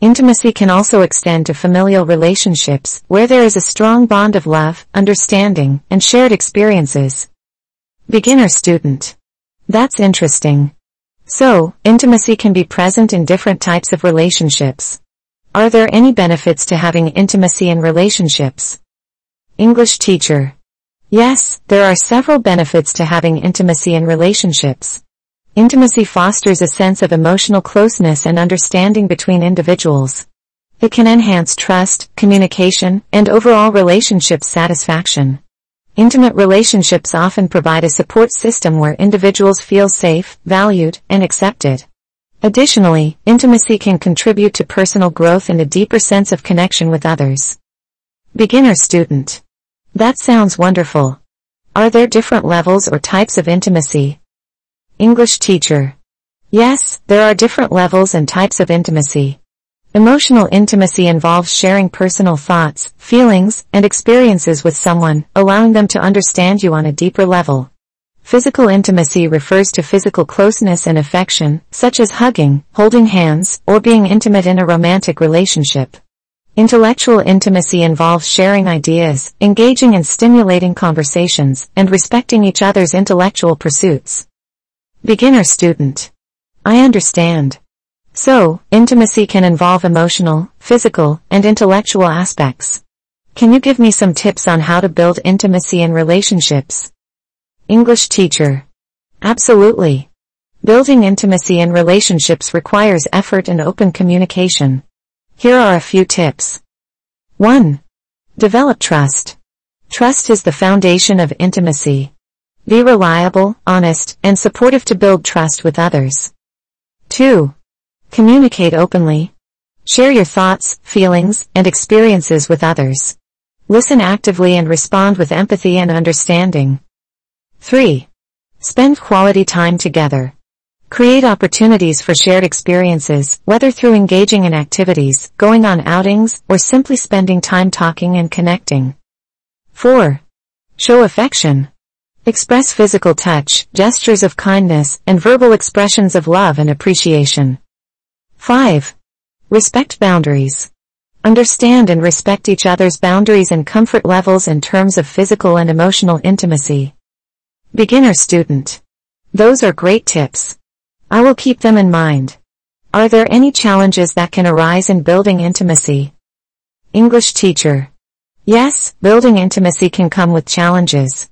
Intimacy can also extend to familial relationships, where there is a strong bond of love, understanding, and shared experiences. Beginner student. That's interesting. So, intimacy can be present in different types of relationships. Are there any benefits to having intimacy in relationships? English teacher. Yes, there are several benefits to having intimacy in relationships. Intimacy fosters a sense of emotional closeness and understanding between individuals. It can enhance trust, communication, and overall relationship satisfaction. Intimate relationships often provide a support system where individuals feel safe, valued, and accepted. Additionally, intimacy can contribute to personal growth and a deeper sense of connection with others. Beginner student. That sounds wonderful. Are there different levels or types of intimacy? English teacher. Yes, there are different levels and types of intimacy. Emotional intimacy involves sharing personal thoughts, feelings, and experiences with someone, allowing them to understand you on a deeper level. Physical intimacy refers to physical closeness and affection, such as hugging, holding hands, or being intimate in a romantic relationship. Intellectual intimacy involves sharing ideas, engaging in stimulating conversations, and respecting each other's intellectual pursuits. Beginner student. I understand. So, intimacy can involve emotional, physical, and intellectual aspects. Can you give me some tips on how to build intimacy in relationships? English teacher. Absolutely. Building intimacy in relationships requires effort and open communication. Here are a few tips. 1. Develop trust. Trust is the foundation of intimacy. Be reliable, honest, and supportive to build trust with others. 2. Communicate openly. Share your thoughts, feelings, and experiences with others. Listen actively and respond with empathy and understanding. 3. Spend quality time together. Create opportunities for shared experiences, whether through engaging in activities, going on outings, or simply spending time talking and connecting. 4. Show affection. Express physical touch, gestures of kindness, and verbal expressions of love and appreciation. 5. Respect boundaries. Understand and respect each other's boundaries and comfort levels in terms of physical and emotional intimacy. Beginner student. Those are great tips. I will keep them in mind. Are there any challenges that can arise in building intimacy? English teacher. Yes, building intimacy can come with challenges.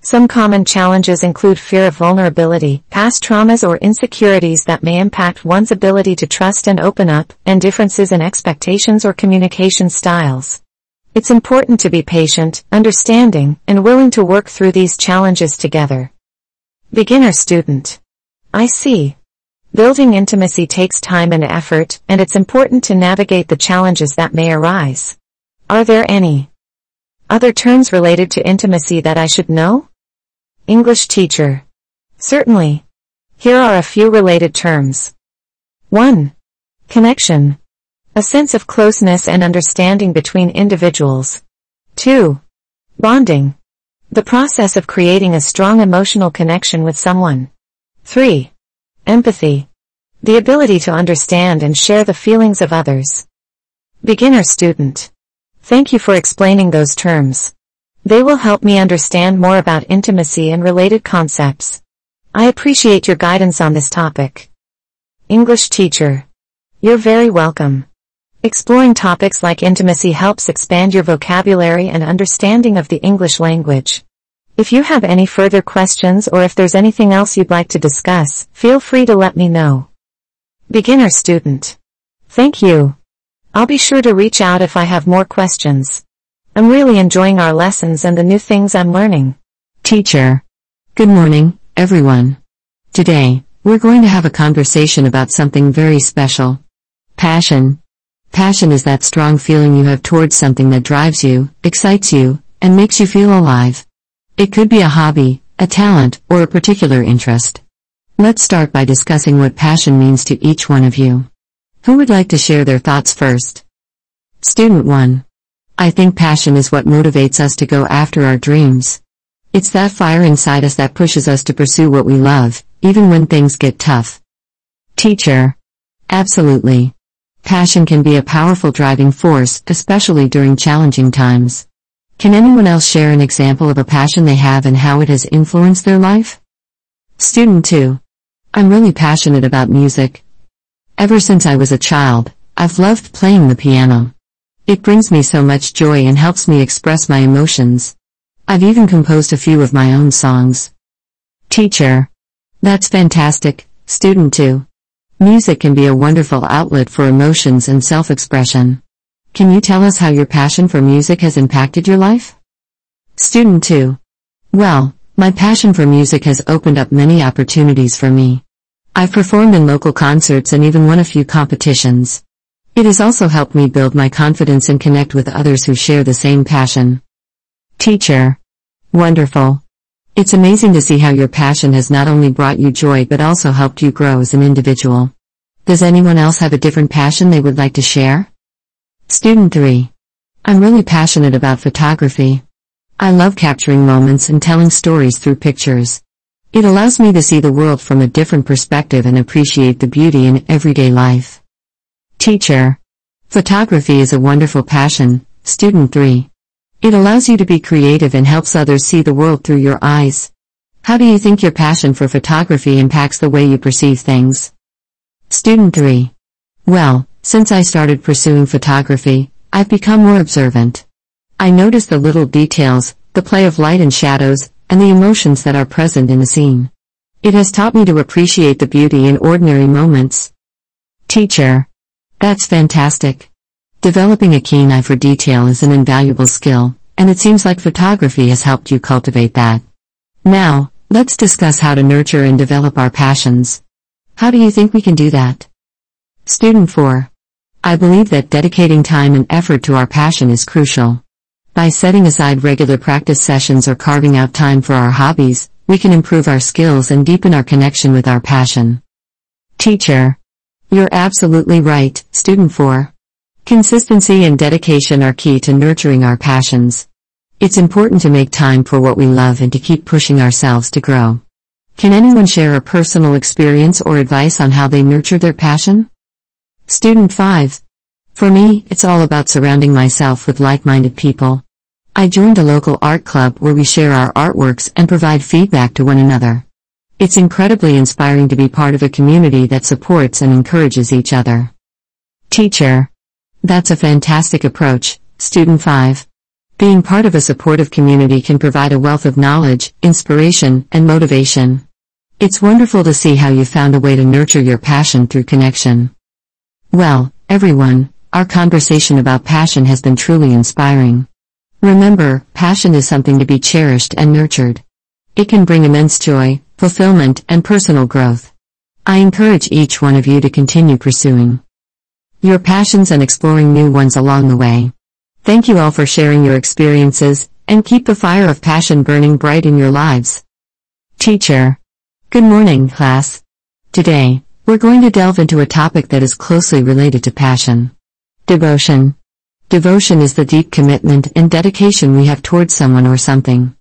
Some common challenges include fear of vulnerability, past traumas or insecurities that may impact one's ability to trust and open up, and differences in expectations or communication styles. It's important to be patient, understanding, and willing to work through these challenges together. Beginner student. I see. Building intimacy takes time and effort, and it's important to navigate the challenges that may arise. Are there any other terms related to intimacy that I should know? English teacher. Certainly. Here are a few related terms. 1. Connection. A sense of closeness and understanding between individuals. 2. Bonding. The process of creating a strong emotional connection with someone. 3. Empathy. The ability to understand and share the feelings of others. Beginner student. Thank you for explaining those terms. They will help me understand more about intimacy and related concepts. I appreciate your guidance on this topic. English teacher. You're very welcome. Exploring topics like intimacy helps expand your vocabulary and understanding of the English language. If you have any further questions or if there's anything else you'd like to discuss, feel free to let me know. Beginner student. Thank you. I'll be sure to reach out if I have more questions. I'm really enjoying our lessons and the new things I'm learning. Teacher. Good morning, everyone. Today, we're going to have a conversation about something very special. Passion. Passion is that strong feeling you have towards something that drives you, excites you, and makes you feel alive. It could be a hobby, a talent, or a particular interest. Let's start by discussing what passion means to each one of you. Who would like to share their thoughts first? Student 1. I think passion is what motivates us to go after our dreams. It's that fire inside us that pushes us to pursue what we love, even when things get tough. Teacher. Absolutely. Passion can be a powerful driving force, especially during challenging times. Can anyone else share an example of a passion they have and how it has influenced their life? Student 2. I'm really passionate about music. Ever since I was a child, I've loved playing the piano. It brings me so much joy and helps me express my emotions. I've even composed a few of my own songs. Teacher. That's fantastic, Student 2. Music can be a wonderful outlet for emotions and self-expression. Can you tell us how your passion for music has impacted your life? Student 2. Well, my passion for music has opened up many opportunities for me. I've performed in local concerts and even won a few competitions. It has also helped me build my confidence and connect with others who share the same passion. Teacher. Wonderful. It's amazing to see how your passion has not only brought you joy but also helped you grow as an individual. Does anyone else have a different passion they would like to share? Student 3. I'm really passionate about photography. I love capturing moments and telling stories through pictures. It allows me to see the world from a different perspective and appreciate the beauty in everyday life. Teacher. Photography is a wonderful passion, Student 3. It allows you to be creative and helps others see the world through your eyes. How do you think your passion for photography impacts the way you perceive things? Student 3. Well, since I started pursuing photography, I've become more observant. I notice the little details, the play of light and shadows, and the emotions that are present in a scene. It has taught me to appreciate the beauty in ordinary moments. Teacher. That's fantastic. Developing a keen eye for detail is an invaluable skill, and it seems like photography has helped you cultivate that. Now, let's discuss how to nurture and develop our passions. How do you think we can do that? Student 4. I believe that dedicating time and effort to our passion is crucial. By setting aside regular practice sessions or carving out time for our hobbies, we can improve our skills and deepen our connection with our passion. Teacher. You're absolutely right, Student 4. Consistency and dedication are key to nurturing our passions. It's important to make time for what we love and to keep pushing ourselves to grow. Can anyone share a personal experience or advice on how they nurture their passion? Student 5. For me, it's all about surrounding myself with like-minded people. I joined a local art club where we share our artworks and provide feedback to one another. It's incredibly inspiring to be part of a community that supports and encourages each other. Teacher. That's a fantastic approach, Student 5. Being part of a supportive community can provide a wealth of knowledge, inspiration, and motivation. It's wonderful to see how you found a way to nurture your passion through connection. Well, everyone, our conversation about passion has been truly inspiring. Remember, passion is something to be cherished and nurtured. It can bring immense joy, fulfillment, and personal growth. I encourage each one of you to continue pursuing your passions and exploring new ones along the way. Thank you all for sharing your experiences, and keep the fire of passion burning bright in your lives. Teacher. Good morning, class. Today, we're going to delve into a topic that is closely related to passion. Devotion. Devotion is the deep commitment and dedication we have towards someone or something.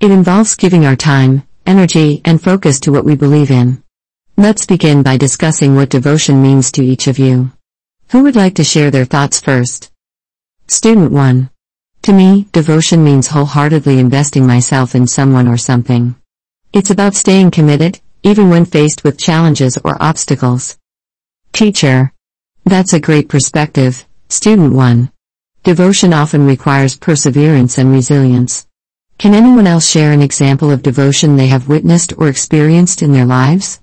It involves giving our time, energy, and focus to what we believe in. Let's begin by discussing what devotion means to each of you. Who would like to share their thoughts first? Student 1. To me, devotion means wholeheartedly investing myself in someone or something. It's about staying committed, even when faced with challenges or obstacles. Teacher. That's a great perspective, Student 1. Devotion often requires perseverance and resilience. Can anyone else share an example of devotion they have witnessed or experienced in their lives?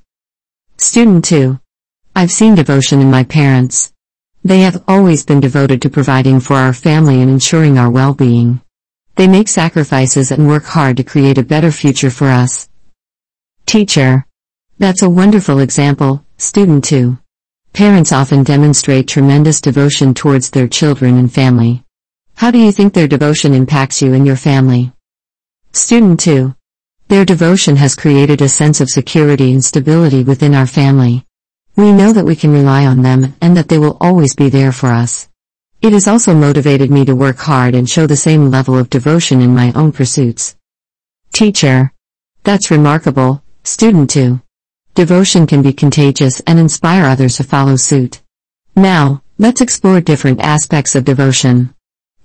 Student 2. I've seen devotion in my parents. They have always been devoted to providing for our family and ensuring our well-being. They make sacrifices and work hard to create a better future for us. Teacher. That's a wonderful example, Student 2. Parents often demonstrate tremendous devotion towards their children and family. How do you think their devotion impacts you and your family? Student 2. Their devotion has created a sense of security and stability within our family. We know that we can rely on them and that they will always be there for us. It has also motivated me to work hard and show the same level of devotion in my own pursuits. Teacher. That's remarkable, Student 2. Devotion can be contagious and inspire others to follow suit. Now, let's explore different aspects of devotion.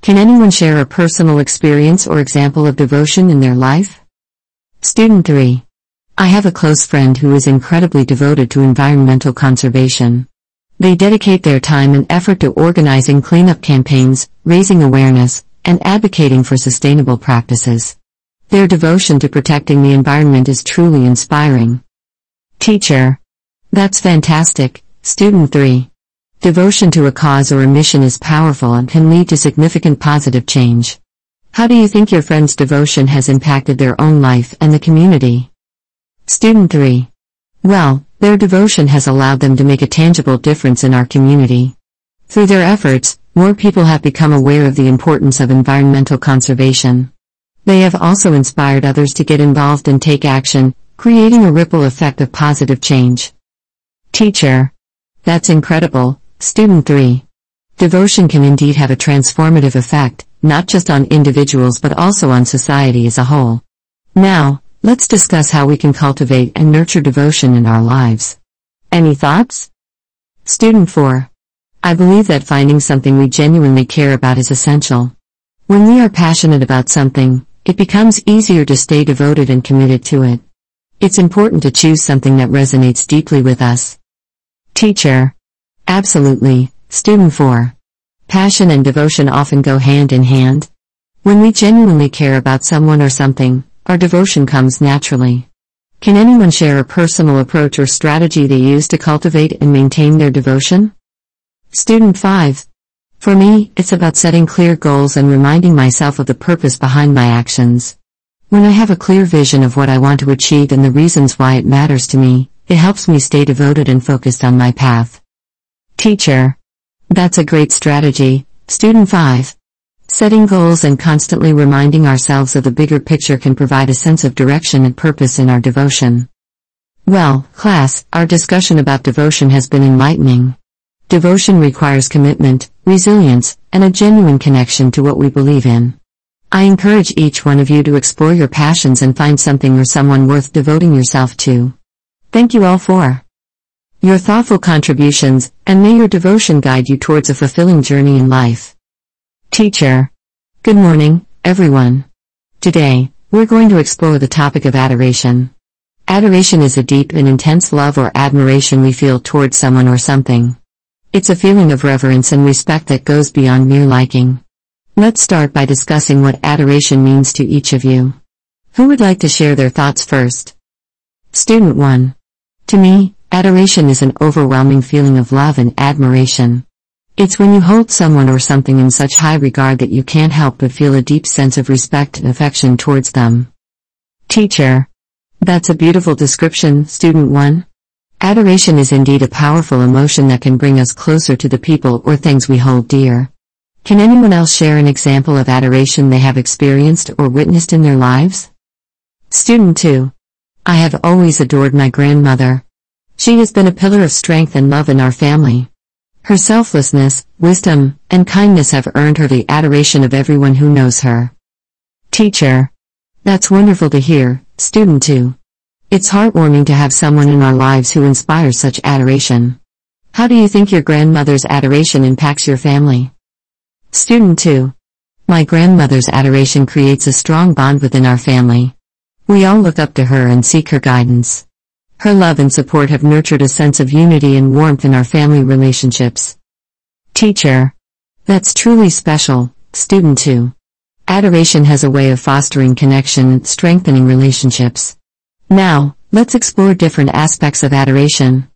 Can anyone share a personal experience or example of devotion in their life? Student 3. I have a close friend who is incredibly devoted to environmental conservation. They dedicate their time and effort to organizing cleanup campaigns, raising awareness, and advocating for sustainable practices. Their devotion to protecting the environment is truly inspiring. Teacher. That's fantastic, Student 3. Devotion to a cause or a mission is powerful and can lead to significant positive change. How do you think your friend's devotion has impacted their own life and the community? Student 3. Well, their devotion has allowed them to make a tangible difference in our community. Through their efforts, more people have become aware of the importance of environmental conservation. They have also inspired others to get involved and take action, creating a ripple effect of positive change. Teacher. That's incredible, Student 3. Devotion can indeed have a transformative effect, not just on individuals but also on society as a whole. Now, let's discuss how we can cultivate and nurture devotion in our lives. Any thoughts? Student 4. I believe that finding something we genuinely care about is essential. When we are passionate about something, it becomes easier to stay devoted and committed to it. It's important to choose something that resonates deeply with us. Teacher. Absolutely, Student 4. Passion and devotion often go hand in hand. When we genuinely care about someone or something, our devotion comes naturally. Can anyone share a personal approach or strategy they use to cultivate and maintain their devotion? Student 5. For me, it's about setting clear goals and reminding myself of the purpose behind my actions. When I have a clear vision of what I want to achieve and the reasons why it matters to me, it helps me stay devoted and focused on my path. Teacher. That's a great strategy. Student 5. Setting goals and constantly reminding ourselves of the bigger picture can provide a sense of direction and purpose in our devotion. Well, class, our discussion about devotion has been enlightening. Devotion requires commitment, resilience, and a genuine connection to what we believe in. I encourage each one of you to explore your passions and find something or someone worth devoting yourself to. Thank you all for your thoughtful contributions, and may your devotion guide you towards a fulfilling journey in life. Teacher. Good morning, everyone. Today, we're going to explore the topic of adoration. Adoration is a deep and intense love or admiration we feel towards someone or something. It's a feeling of reverence and respect that goes beyond mere liking. Let's start by discussing what adoration means to each of you. Who would like to share their thoughts first? Student 1. To me, adoration is an overwhelming feeling of love and admiration. It's when you hold someone or something in such high regard that you can't help but feel a deep sense of respect and affection towards them. Teacher. That's a beautiful description, Student 1. Adoration is indeed a powerful emotion that can bring us closer to the people or things we hold dear. Can anyone else share an example of adoration they have experienced or witnessed in their lives? Student 2. I have always adored my grandmother. She has been a pillar of strength and love in our family. Her selflessness, wisdom, and kindness have earned her the adoration of everyone who knows her. Teacher. That's wonderful to hear, Student 2. It's heartwarming to have someone in our lives who inspires such adoration. How do you think your grandmother's adoration impacts your family? Student 2. My grandmother's adoration creates a strong bond within our family. We all look up to her and seek her guidance. Her love and support have nurtured a sense of unity and warmth in our family relationships. Teacher. That's truly special, Student 2. Adoration has a way of fostering connection and strengthening relationships. Now, let's explore different aspects of adoration.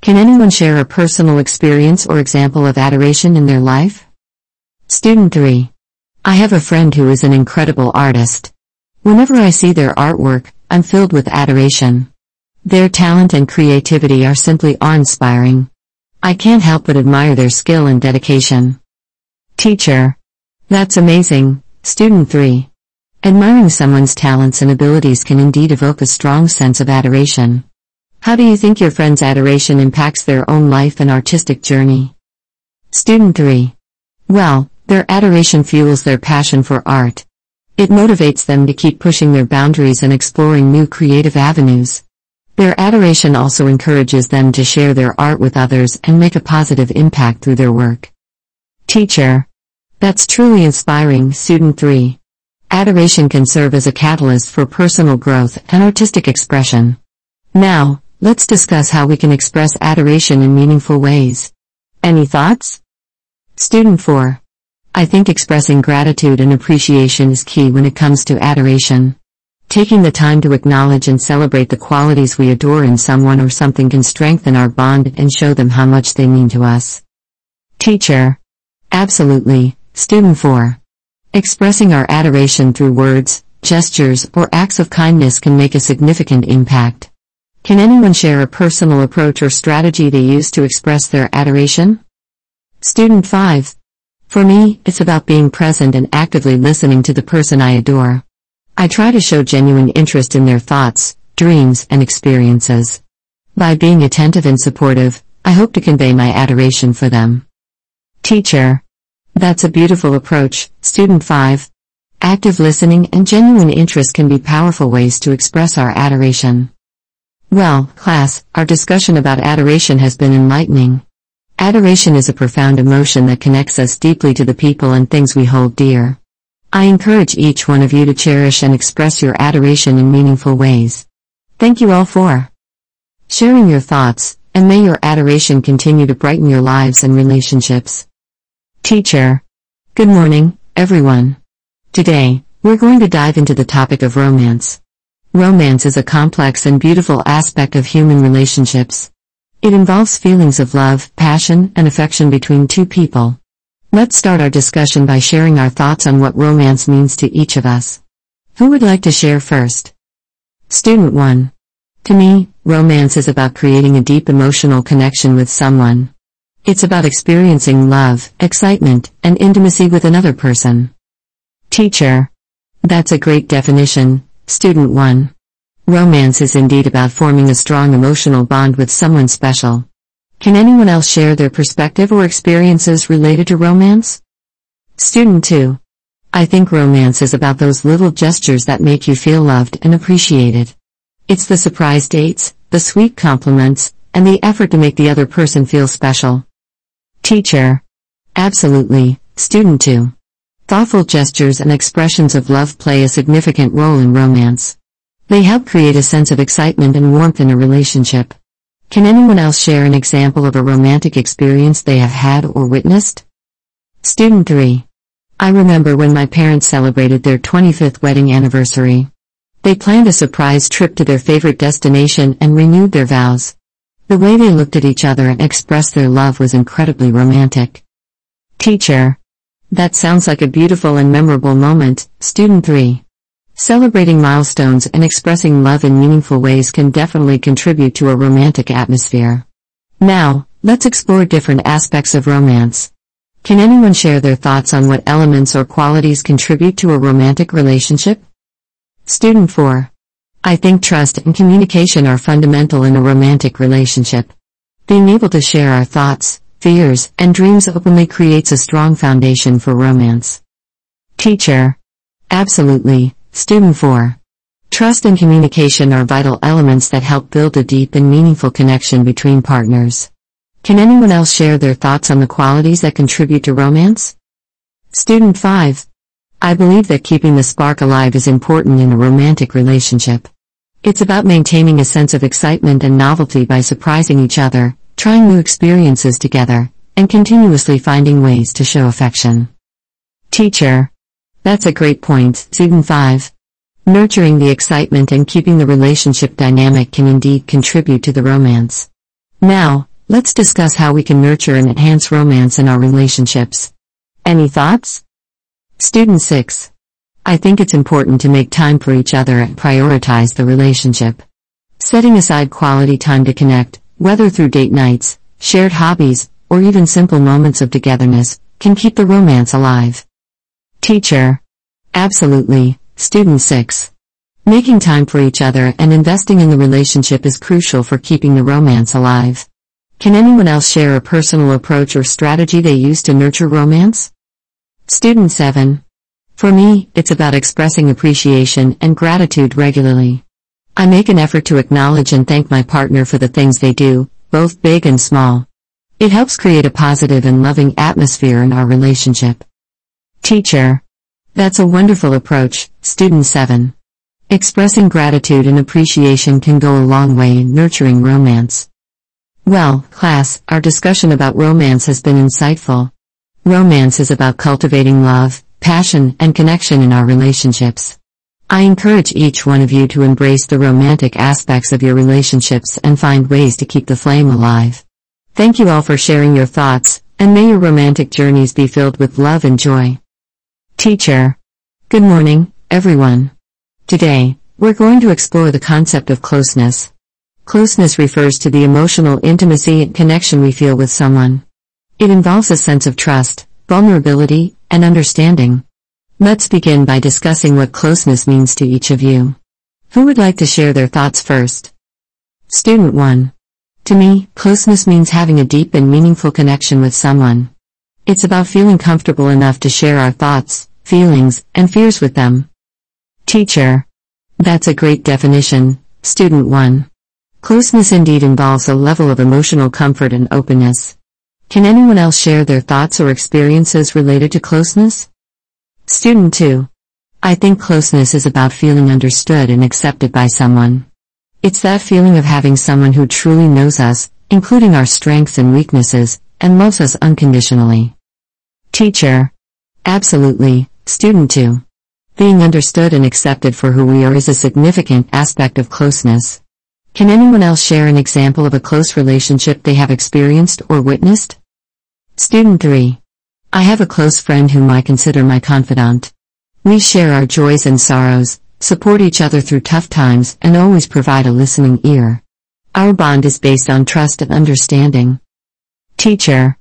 Can anyone share a personal experience or example of adoration in their life? Student 3. I have a friend who is an incredible artist. Whenever I see their artwork, I'm filled with adoration. Their talent and creativity are simply awe-inspiring. I can't help but admire their skill and dedication. Teacher. That's amazing, Student 3. Admiring someone's talents and abilities can indeed evoke a strong sense of adoration. How do you think your friend's adoration impacts their own life and artistic journey? Student 3. Well, their adoration fuels their passion for art. It motivates them to keep pushing their boundaries and exploring new creative avenues. Their adoration also encourages them to share their art with others and make a positive impact through their work. Teacher. That's truly inspiring, Student 3. Adoration can serve as a catalyst for personal growth and artistic expression. Now, let's discuss how we can express adoration in meaningful ways. Any thoughts? Student 4. I think expressing gratitude and appreciation is key when it comes to adoration. Taking the time to acknowledge and celebrate the qualities we adore in someone or something can strengthen our bond and show them how much they mean to us. Teacher. Absolutely, Student 4. Expressing our adoration through words, gestures, or acts of kindness can make a significant impact. Can anyone share a personal approach or strategy they use to express their adoration? Student 5. For me, it's about being present and actively listening to the person I adore. I try to show genuine interest in their thoughts, dreams, and experiences. By being attentive and supportive, I hope to convey my adoration for them. Teacher. That's a beautiful approach, Student 5. Active listening and genuine interest can be powerful ways to express our adoration. Well, class, our discussion about adoration has been enlightening. Adoration is a profound emotion that connects us deeply to the people and things we hold dear. I encourage each one of you to cherish and express your adoration in meaningful ways. Thank you all for sharing your thoughts, and may your adoration continue to brighten your lives and relationships. Teacher. Good morning, everyone. Today, we're going to dive into the topic of romance. Romance is a complex and beautiful aspect of human relationships. It involves feelings of love, passion, and affection between two people. Let's start our discussion by sharing our thoughts on what romance means to each of us. Who would like to share first? Student 1. To me, romance is about creating a deep emotional connection with someone. It's about experiencing love, excitement, and intimacy with another person. Teacher. That's a great definition, Student 1. Romance is indeed about forming a strong emotional bond with someone special. Can anyone else share their perspective or experiences related to romance? Student 2. I think romance is about those little gestures that make you feel loved and appreciated. It's the surprise dates, the sweet compliments, and the effort to make the other person feel special. Teacher. Absolutely, Student 2. Thoughtful gestures and expressions of love play a significant role in romance. They help create a sense of excitement and warmth in a relationship. Can anyone else share an example of a romantic experience they have had or witnessed? Student 3. I remember when my parents celebrated their 25th wedding anniversary. They planned a surprise trip to their favorite destination and renewed their vows. The way they looked at each other and expressed their love was incredibly romantic. Teacher. That sounds like a beautiful and memorable moment, Student 3. Celebrating milestones and expressing love in meaningful ways can definitely contribute to a romantic atmosphere. Now, let's explore different aspects of romance. Can anyone share their thoughts on what elements or qualities contribute to a romantic relationship? Student 4. I think trust and communication are fundamental in a romantic relationship. Being able to share our thoughts, fears, and dreams openly creates a strong foundation for romance. Teacher. Absolutely, Student 4. Trust and communication are vital elements that help build a deep and meaningful connection between partners. Can anyone else share their thoughts on the qualities that contribute to romance? Student 5. I believe that keeping the spark alive is important in a romantic relationship. It's about maintaining a sense of excitement and novelty by surprising each other, trying new experiences together, and continuously finding ways to show affection. Teacher. That's a great point, Student 5. Nurturing the excitement and keeping the relationship dynamic can indeed contribute to the romance. Now, let's discuss how we can nurture and enhance romance in our relationships. Any thoughts? Student 6. I think it's important to make time for each other and prioritize the relationship. Setting aside quality time to connect, whether through date nights, shared hobbies, or even simple moments of togetherness, can keep the romance alive. Teacher. Absolutely, Student 6. Making time for each other and investing in the relationship is crucial for keeping the romance alive. Can anyone else share a personal approach or strategy they use to nurture romance? Student 7. For me, it's about expressing appreciation and gratitude regularly. I make an effort to acknowledge and thank my partner for the things they do, both big and small. It helps create a positive and loving atmosphere in our relationship. Teacher. That's a wonderful approach, Student 7. Expressing gratitude and appreciation can go a long way in nurturing romance. Well, class, our discussion about romance has been insightful. Romance is about cultivating love, passion, and connection in our relationships. I encourage each one of you to embrace the romantic aspects of your relationships and find ways to keep the flame alive. Thank you all for sharing your thoughts, and may your romantic journeys be filled with love and joy. Teacher. Good morning, everyone. Today, we're going to explore the concept of closeness. Closeness refers to the emotional intimacy and connection we feel with someone. It involves a sense of trust, vulnerability, and understanding. Let's begin by discussing what closeness means to each of you. Who would like to share their thoughts first? Student 1. To me, closeness means having a deep and meaningful connection with someone. It's about feeling comfortable enough to share our thoughts, feelings, and fears with them. Teacher. That's a great definition, Student 1. Closeness indeed involves a level of emotional comfort and openness. Can anyone else share their thoughts or experiences related to closeness? Student 2. I think closeness is about feeling understood and accepted by someone. It's that feeling of having someone who truly knows us, including our strengths and weaknesses, and loves us unconditionally. Teacher. Absolutely, Student 2. Being understood and accepted for who we are is a significant aspect of closeness. Can anyone else share an example of a close relationship they have experienced or witnessed? Student 3. I have a close friend whom I consider my confidant. We share our joys and sorrows, support each other through tough times, and always provide a listening ear. Our bond is based on trust and understanding. Teacher.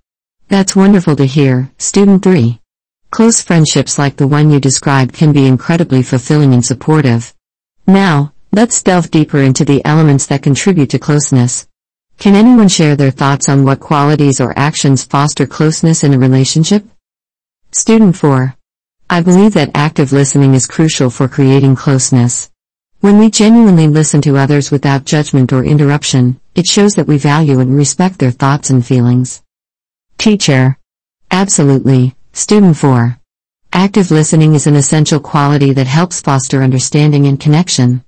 That's wonderful to hear, Student 3. Close friendships like the one you described can be incredibly fulfilling and supportive. Now, let's delve deeper into the elements that contribute to closeness. Can anyone share their thoughts on what qualities or actions foster closeness in a relationship? Student 4. I believe that active listening is crucial for creating closeness. When we genuinely listen to others without judgment or interruption, it shows that we value and respect their thoughts and feelings. Teacher. Absolutely, Student 4. Active listening is an essential quality that helps foster understanding and connection.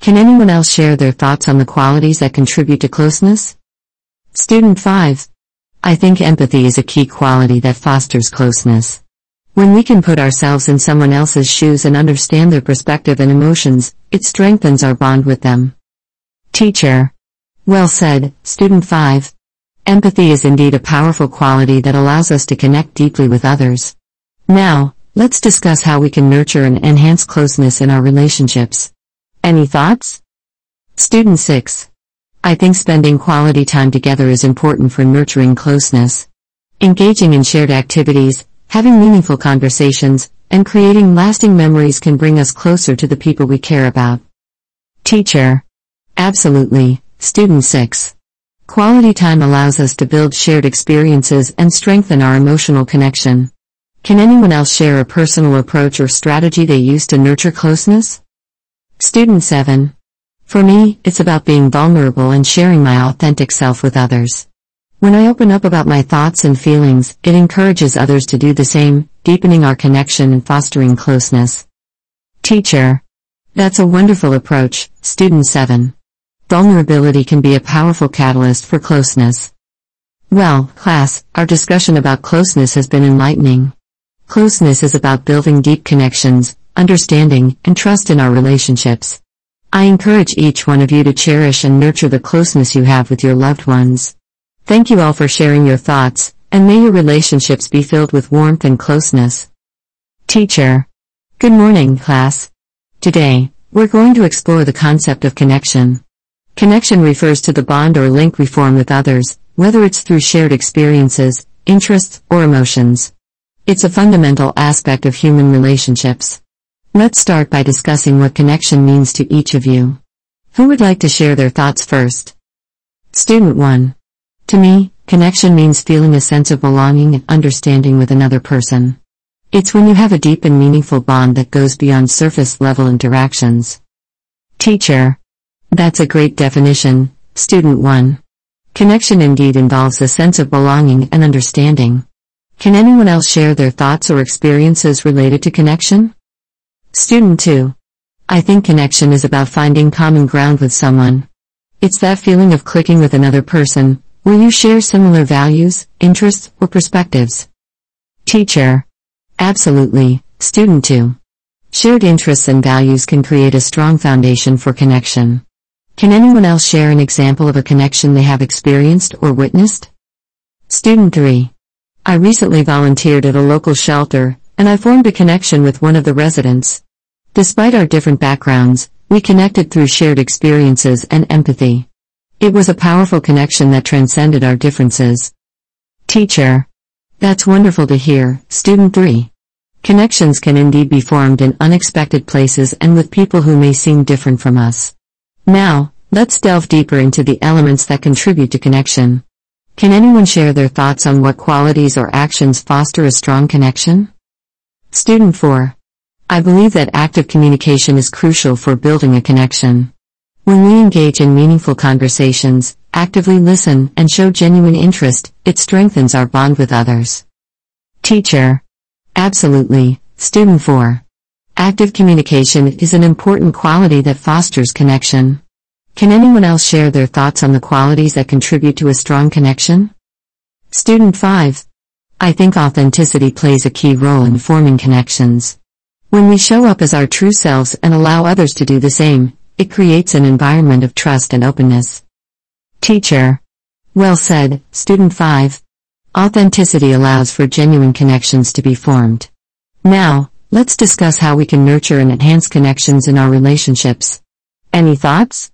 Can anyone else share their thoughts on the qualities that contribute to closeness? Student 5. I think empathy is a key quality that fosters closeness. When we can put ourselves in someone else's shoes and understand their perspective and emotions, it strengthens our bond with them. Teacher. Well said, Student 5. Empathy is indeed a powerful quality that allows us to connect deeply with others. Now, let's discuss how we can nurture and enhance closeness in our relationships. Any thoughts? Student 6. I think spending quality time together is important for nurturing closeness. Engaging in shared activities, having meaningful conversations, and creating lasting memories can bring us closer to the people we care about. Teacher. Absolutely, Student 6. Quality time allows us to build shared experiences and strengthen our emotional connection. Can anyone else share a personal approach or strategy they use to nurture closeness? Student 7. For me, it's about being vulnerable and sharing my authentic self with others. When I open up about my thoughts and feelings, it encourages others to do the same, deepening our connection and fostering closeness. Teacher. That's a wonderful approach, Student 7. Vulnerability can be a powerful catalyst for closeness. Well, class, our discussion about closeness has been enlightening. Closeness is about building deep connections, understanding, and trust in our relationships. I encourage each one of you to cherish and nurture the closeness you have with your loved ones. Thank you all for sharing your thoughts, and may your relationships be filled with warmth and closeness. Teacher. Good morning, class. Today, we're going to explore the concept of connection. Connection refers to the bond or link we form with others, whether it's through shared experiences, interests, or emotions. It's a fundamental aspect of human relationships. Let's start by discussing what connection means to each of you. Who would like to share their thoughts first? Student 1. To me, connection means feeling a sense of belonging and understanding with another person. It's when you have a deep and meaningful bond that goes beyond surface-level interactions. Teacher. That's a great definition, Student 1. Connection indeed involves a sense of belonging and understanding. Can anyone else share their thoughts or experiences related to connection? Student 2. I think connection is about finding common ground with someone. It's that feeling of clicking with another person, where you share similar values, interests, or perspectives. Teacher. Absolutely, Student 2. Shared interests and values can create a strong foundation for connection. Can anyone else share an example of a connection they have experienced or witnessed? Student 3. I recently volunteered at a local shelter, and I formed a connection with one of the residents. Despite our different backgrounds, we connected through shared experiences and empathy. It was a powerful connection that transcended our differences. Teacher. That's wonderful to hear, Student 3. Connections can indeed be formed in unexpected places and with people who may seem different from us. Now, let's delve deeper into the elements that contribute to connection. Can anyone share their thoughts on what qualities or actions foster a strong connection? Student 4. I believe that active communication is crucial for building a connection. When we engage in meaningful conversations, actively listen, and show genuine interest, it strengthens our bond with others. Teacher. Absolutely, Student 4. Active communication is an important quality that fosters connection. Can anyone else share their thoughts on the qualities that contribute to a strong connection? Student 5. I think authenticity plays a key role in forming connections. When we show up as our true selves and allow others to do the same, it creates an environment of trust and openness. Teacher. Well said, Student 5. Authenticity allows for genuine connections to be formed. Now, let's discuss how we can nurture and enhance connections in our relationships. Any thoughts?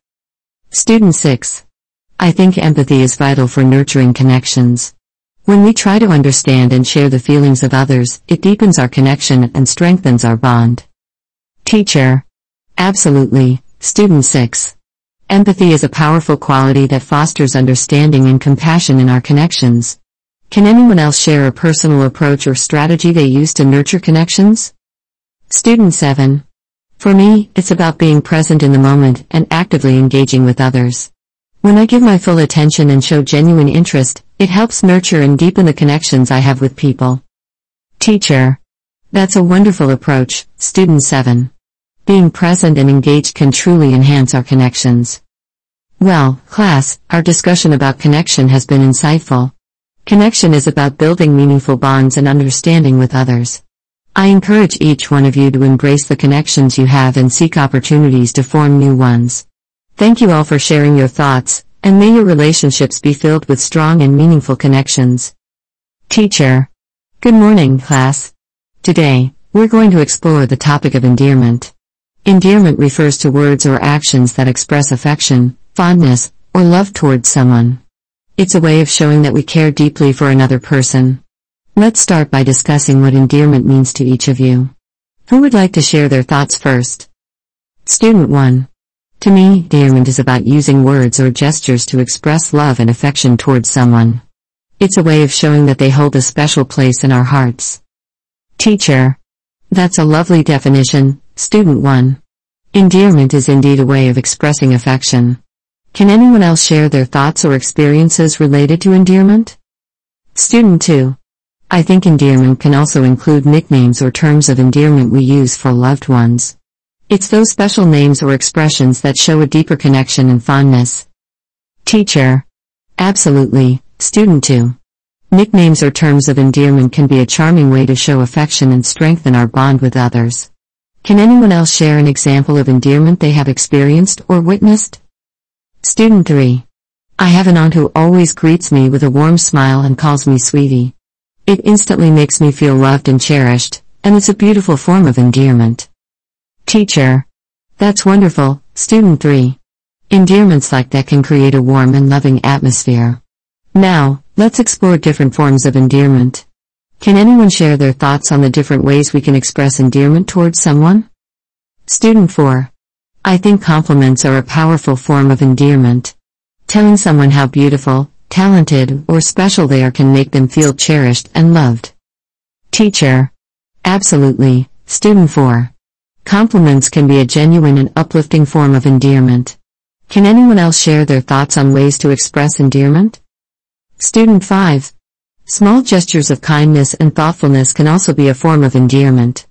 Student 6. I think empathy is vital for nurturing connections. When we try to understand and share the feelings of others, it deepens our connection and strengthens our bond. Teacher. Absolutely. Student 6. Empathy is a powerful quality that fosters understanding and compassion in our connections. Can anyone else share a personal approach or strategy they use to nurture connections? Student 7. For me, it's about being present in the moment and actively engaging with others. When I give my full attention and show genuine interest, it helps nurture and deepen the connections I have with people. Teacher. That's a wonderful approach, Student 7. Being present and engaged can truly enhance our connections. Well, class, our discussion about connection has been insightful. Connection is about building meaningful bonds and understanding with others. I encourage each one of you to embrace the connections you have and seek opportunities to form new ones. Thank you all for sharing your thoughts, and may your relationships be filled with strong and meaningful connections. Teacher. Good morning, class. Today, we're going to explore the topic of endearment. Endearment refers to words or actions that express affection, fondness, or love towards someone. It's a way of showing that we care deeply for another person. Let's start by discussing what endearment means to each of you. Who would like to share their thoughts first? Student 1. To me, endearment is about using words or gestures to express love and affection towards someone. It's a way of showing that they hold a special place in our hearts. Teacher. That's a lovely definition, Student 1. Endearment is indeed a way of expressing affection. Can anyone else share their thoughts or experiences related to endearment? Student 2. I think endearment can also include nicknames or terms of endearment we use for loved ones. It's those special names or expressions that show a deeper connection and fondness. Teacher. Absolutely, Student 2. Nicknames or terms of endearment can be a charming way to show affection and strengthen our bond with others. Can anyone else share an example of endearment they have experienced or witnessed? Student 3. I have an aunt who always greets me with a warm smile and calls me sweetie. It instantly makes me feel loved and cherished, and it's a beautiful form of endearment. Teacher. That's wonderful, Student 3. Endearments like that can create a warm and loving atmosphere. Now, let's explore different forms of endearment. Can anyone share their thoughts on the different ways we can express endearment towards someone? Student 4. I think compliments are a powerful form of endearment. Telling someone how beautiful, talented, or special they are can make them feel cherished and loved. Teacher. Absolutely, Student 4. Compliments can be a genuine and uplifting form of endearment. Can anyone else share their thoughts on ways to express endearment? Student 5. Small gestures of kindness and thoughtfulness can also be a form of endearment.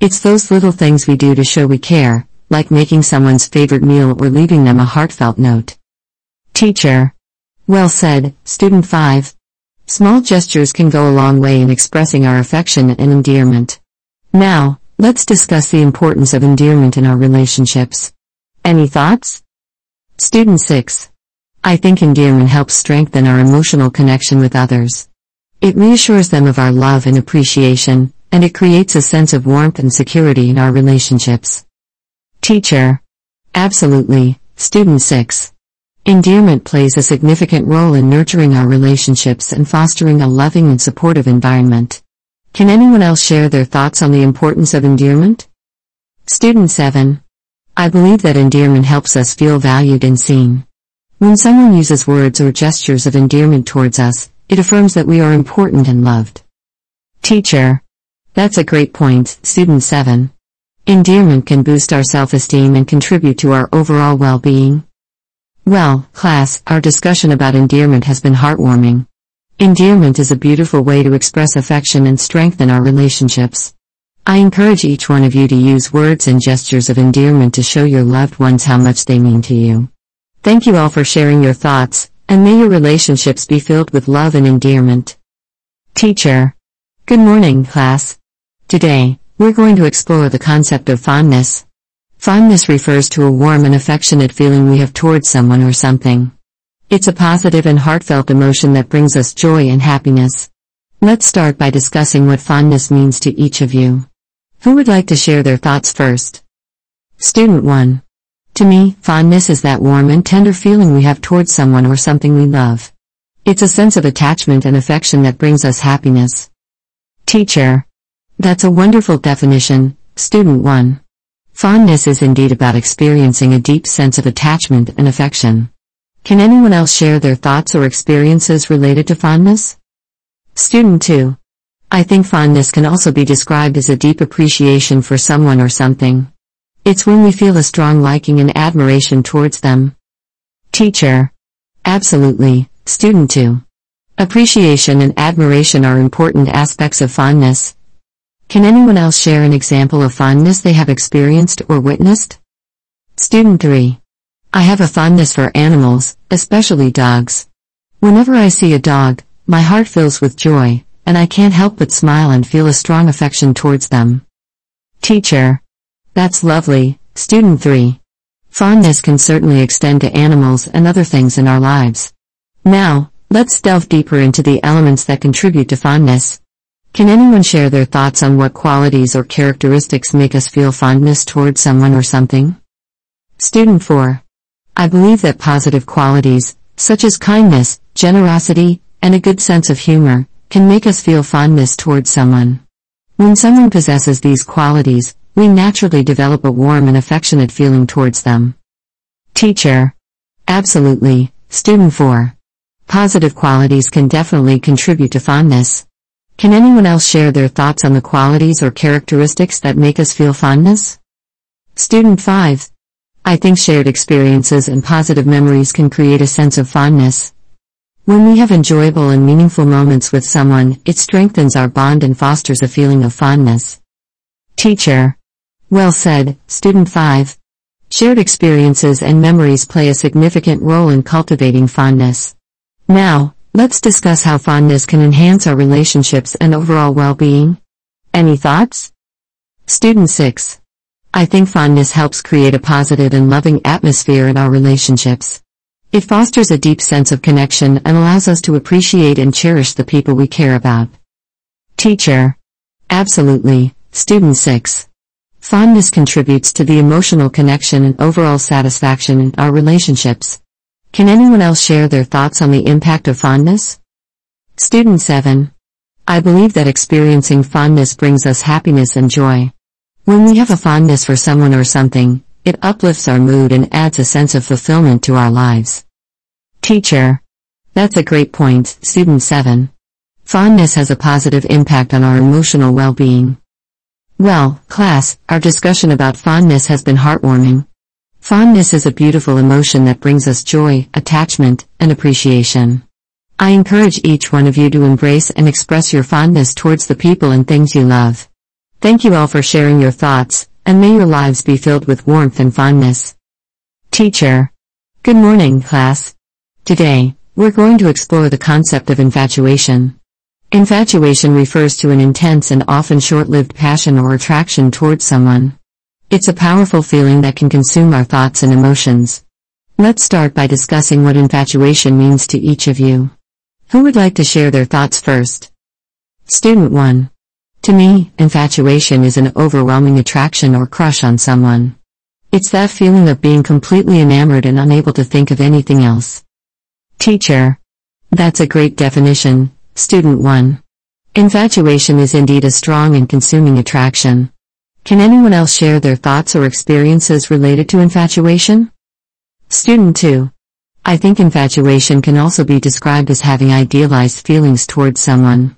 It's those little things we do to show we care, like making someone's favorite meal or leaving them a heartfelt note. Teacher. Well said, Student 5. Small gestures can go a long way in expressing our affection and endearment. Now, let's discuss the importance of endearment in our relationships. Any thoughts? Student 6. I think endearment helps strengthen our emotional connection with others. It reassures them of our love and appreciation, and it creates a sense of warmth and security in our relationships. Teacher. Absolutely, Student 6. Endearment plays a significant role in nurturing our relationships and fostering a loving and supportive environment. Can anyone else share their thoughts on the importance of endearment? Student 7. I believe that endearment helps us feel valued and seen. When someone uses words or gestures of endearment towards us, it affirms that we are important and loved. Teacher. That's a great point, Student 7. Endearment can boost our self-esteem and contribute to our overall well-being. Well, class, our discussion about endearment has been heartwarming. Endearment is a beautiful way to express affection and strengthen our relationships. I encourage each one of you to use words and gestures of endearment to show your loved ones how much they mean to you. Thank you all for sharing your thoughts, and may your relationships be filled with love and endearment. Teacher. Good morning, class. Today, we're going to explore the concept of fondness. Fondness refers to a warm and affectionate feeling we have towards someone or something. It's a positive and heartfelt emotion that brings us joy and happiness. Let's start by discussing what fondness means to each of you. Who would like to share their thoughts first? Student 1. To me, fondness is that warm and tender feeling we have towards someone or something we love. It's a sense of attachment and affection that brings us happiness. Teacher. That's a wonderful definition, Student 1. Fondness is indeed about experiencing a deep sense of attachment and affection. Can anyone else share their thoughts or experiences related to fondness? Student 2. I think fondness can also be described as a deep appreciation for someone or something. It's when we feel a strong liking and admiration towards them. Teacher. Absolutely, Student 2. Appreciation and admiration are important aspects of fondness. Can anyone else share an example of fondness they have experienced or witnessed? Student 3. I have a fondness for animals, especially dogs. Whenever I see a dog, my heart fills with joy, and I can't help but smile and feel a strong affection towards them. Teacher. That's lovely, Student 3. Fondness can certainly extend to animals and other things in our lives. Now, let's delve deeper into the elements that contribute to fondness. Can anyone share their thoughts on what qualities or characteristics make us feel fondness towards someone or something? Student 4. I believe that positive qualities, such as kindness, generosity, and a good sense of humor, can make us feel fondness towards someone. When someone possesses these qualities, we naturally develop a warm and affectionate feeling towards them. Teacher. Absolutely, Student 4. Positive qualities can definitely contribute to fondness. Can anyone else share their thoughts on the qualities or characteristics that make us feel fondness? Student 5. I think shared experiences and positive memories can create a sense of fondness. When we have enjoyable and meaningful moments with someone, it strengthens our bond and fosters a feeling of fondness. Teacher. Well said, Student 5. Shared experiences and memories play a significant role in cultivating fondness. Now, let's discuss how fondness can enhance our relationships and overall well-being. Any thoughts? Student 6. I think fondness helps create a positive and loving atmosphere in our relationships. It fosters a deep sense of connection and allows us to appreciate and cherish the people we care about. Teacher. Absolutely, Student 6. Fondness contributes to the emotional connection and overall satisfaction in our relationships. Can anyone else share their thoughts on the impact of fondness? Student 7. I believe that experiencing fondness brings us happiness and joy. When we have a fondness for someone or something, it uplifts our mood and adds a sense of fulfillment to our lives. Teacher. That's a great point, Student 7. Fondness has a positive impact on our emotional well-being. Well, class, our discussion about fondness has been heartwarming. Fondness is a beautiful emotion that brings us joy, attachment, and appreciation. I encourage each one of you to embrace and express your fondness towards the people and things you love. Thank you all for sharing your thoughts, and may your lives be filled with warmth and fondness. Teacher. Good morning, class. Today, we're going to explore the concept of infatuation. Infatuation refers to an intense and often short-lived passion or attraction towards someone. It's a powerful feeling that can consume our thoughts and emotions. Let's start by discussing what infatuation means to each of you. Who would like to share their thoughts first? Student 1. To me, infatuation is an overwhelming attraction or crush on someone. It's that feeling of being completely enamored and unable to think of anything else. Teacher. That's a great definition, Student 1. Infatuation is indeed a strong and consuming attraction. Can anyone else share their thoughts or experiences related to infatuation? Student 2. I think infatuation can also be described as having idealized feelings towards someone.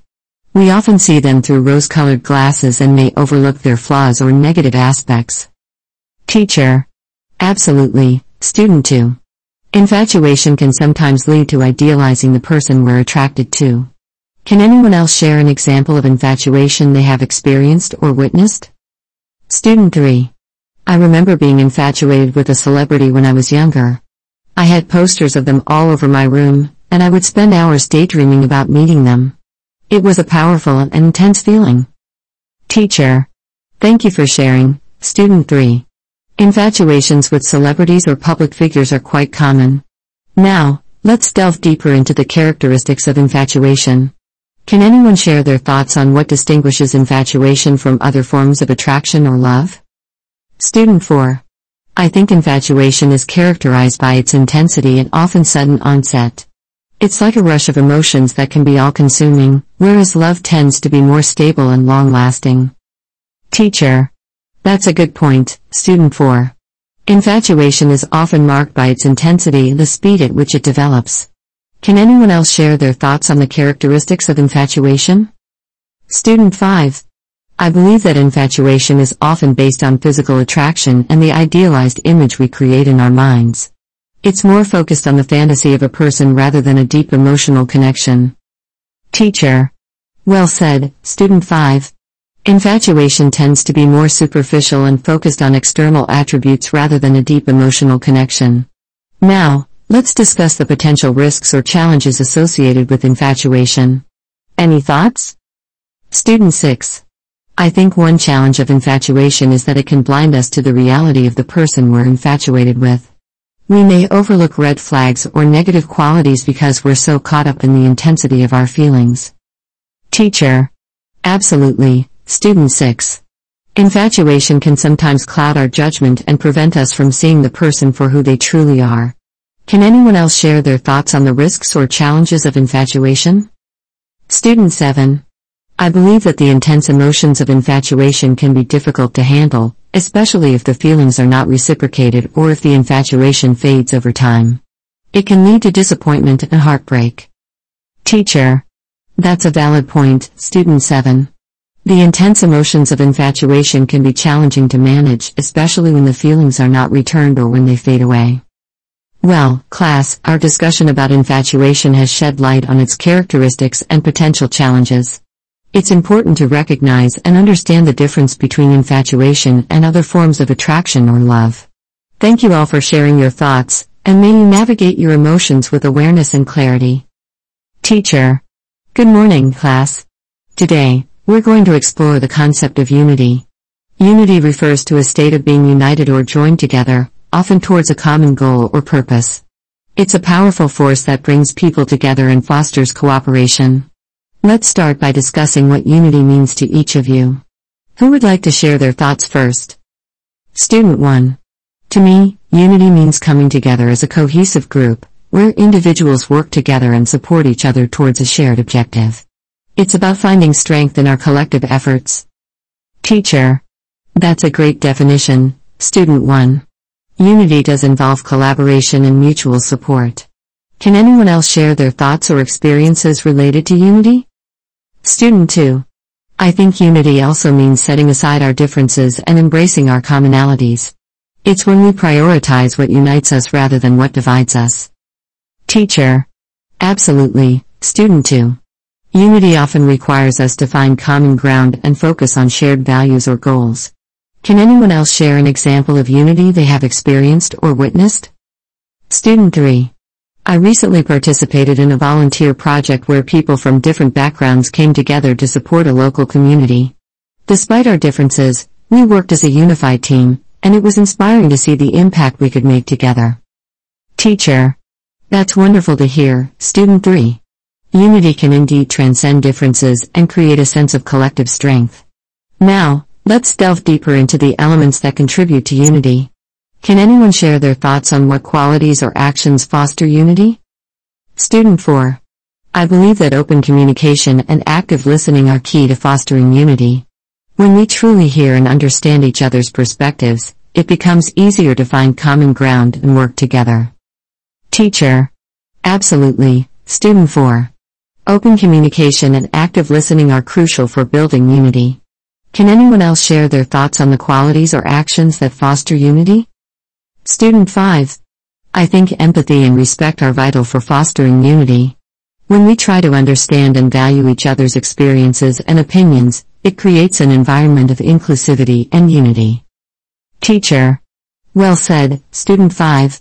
We often see them through rose-colored glasses and may overlook their flaws or negative aspects. Teacher. Absolutely, Student 2. Infatuation can sometimes lead to idealizing the person we're attracted to. Can anyone else share an example of infatuation they have experienced or witnessed? Student 3. I remember being infatuated with a celebrity when I was younger. I had posters of them all over my room, and I would spend hours daydreaming about meeting them. It was a powerful and intense feeling. Teacher. Thank you for sharing, Student 3. Infatuations with celebrities or public figures are quite common. Now, let's delve deeper into the characteristics of infatuation. Can anyone share their thoughts on what distinguishes infatuation from other forms of attraction or love? Student 4. I think infatuation is characterized by its intensity and often sudden onset. It's like a rush of emotions that can be all-consuming, whereas love tends to be more stable and long-lasting. Teacher. That's a good point, student 4. Infatuation is often marked by its intensity and the speed at which it develops. Can anyone else share their thoughts on the characteristics of infatuation? Student 5. I believe that infatuation is often based on physical attraction and the idealized image we create in our minds. It's more focused on the fantasy of a person rather than a deep emotional connection. Teacher. Well said, student 5. Infatuation tends to be more superficial and focused on external attributes rather than a deep emotional connection. Now, let's discuss the potential risks or challenges associated with infatuation. Any thoughts? Student 6. I think one challenge of infatuation is that it can blind us to the reality of the person we're infatuated with. We may overlook red flags or negative qualities because we're so caught up in the intensity of our feelings. Teacher. Absolutely, student 6. Infatuation can sometimes cloud our judgment and prevent us from seeing the person for who they truly are. Can anyone else share their thoughts on the risks or challenges of infatuation? Student 7. I believe that the intense emotions of infatuation can be difficult to handle, especially if the feelings are not reciprocated or if the infatuation fades over time. It can lead to disappointment and heartbreak. Teacher. That's a valid point, student 7. The intense emotions of infatuation can be challenging to manage, especially when the feelings are not returned or when they fade away. Well, class, our discussion about infatuation has shed light on its characteristics and potential challenges. It's important to recognize and understand the difference between infatuation and other forms of attraction or love. Thank you all for sharing your thoughts, and may you navigate your emotions with awareness and clarity. Teacher. Good morning, class. Today, we're going to explore the concept of unity. Unity refers to a state of being united or joined together, often towards a common goal or purpose. It's a powerful force that brings people together and fosters cooperation. Let's start by discussing what unity means to each of you. Who would like to share their thoughts first? Student 1. To me, unity means coming together as a cohesive group, where individuals work together and support each other towards a shared objective. It's about finding strength in our collective efforts. Teacher. That's a great definition, student 1. Unity does involve collaboration and mutual support. Can anyone else share their thoughts or experiences related to unity? Student 2. I think unity also means setting aside our differences and embracing our commonalities. It's when we prioritize what unites us rather than what divides us. Teacher. Absolutely, student 2. Unity often requires us to find common ground and focus on shared values or goals. Can anyone else share an example of unity they have experienced or witnessed? Student 3. I recently participated in a volunteer project where people from different backgrounds came together to support a local community. Despite our differences, we worked as a unified team, and it was inspiring to see the impact we could make together. Teacher. That's wonderful to hear, student 3. Unity can indeed transcend differences and create a sense of collective strength. Now, let's delve deeper into the elements that contribute to unity. Can anyone share their thoughts on what qualities or actions foster unity? Student 4. I believe that open communication and active listening are key to fostering unity. When we truly hear and understand each other's perspectives, it becomes easier to find common ground and work together. Teacher. Absolutely, student 4. Open communication and active listening are crucial for building unity. Can anyone else share their thoughts on the qualities or actions that foster unity? Student 5. I think empathy and respect are vital for fostering unity. When we try to understand and value each other's experiences and opinions, it creates an environment of inclusivity and unity. Teacher. Well said, student 5.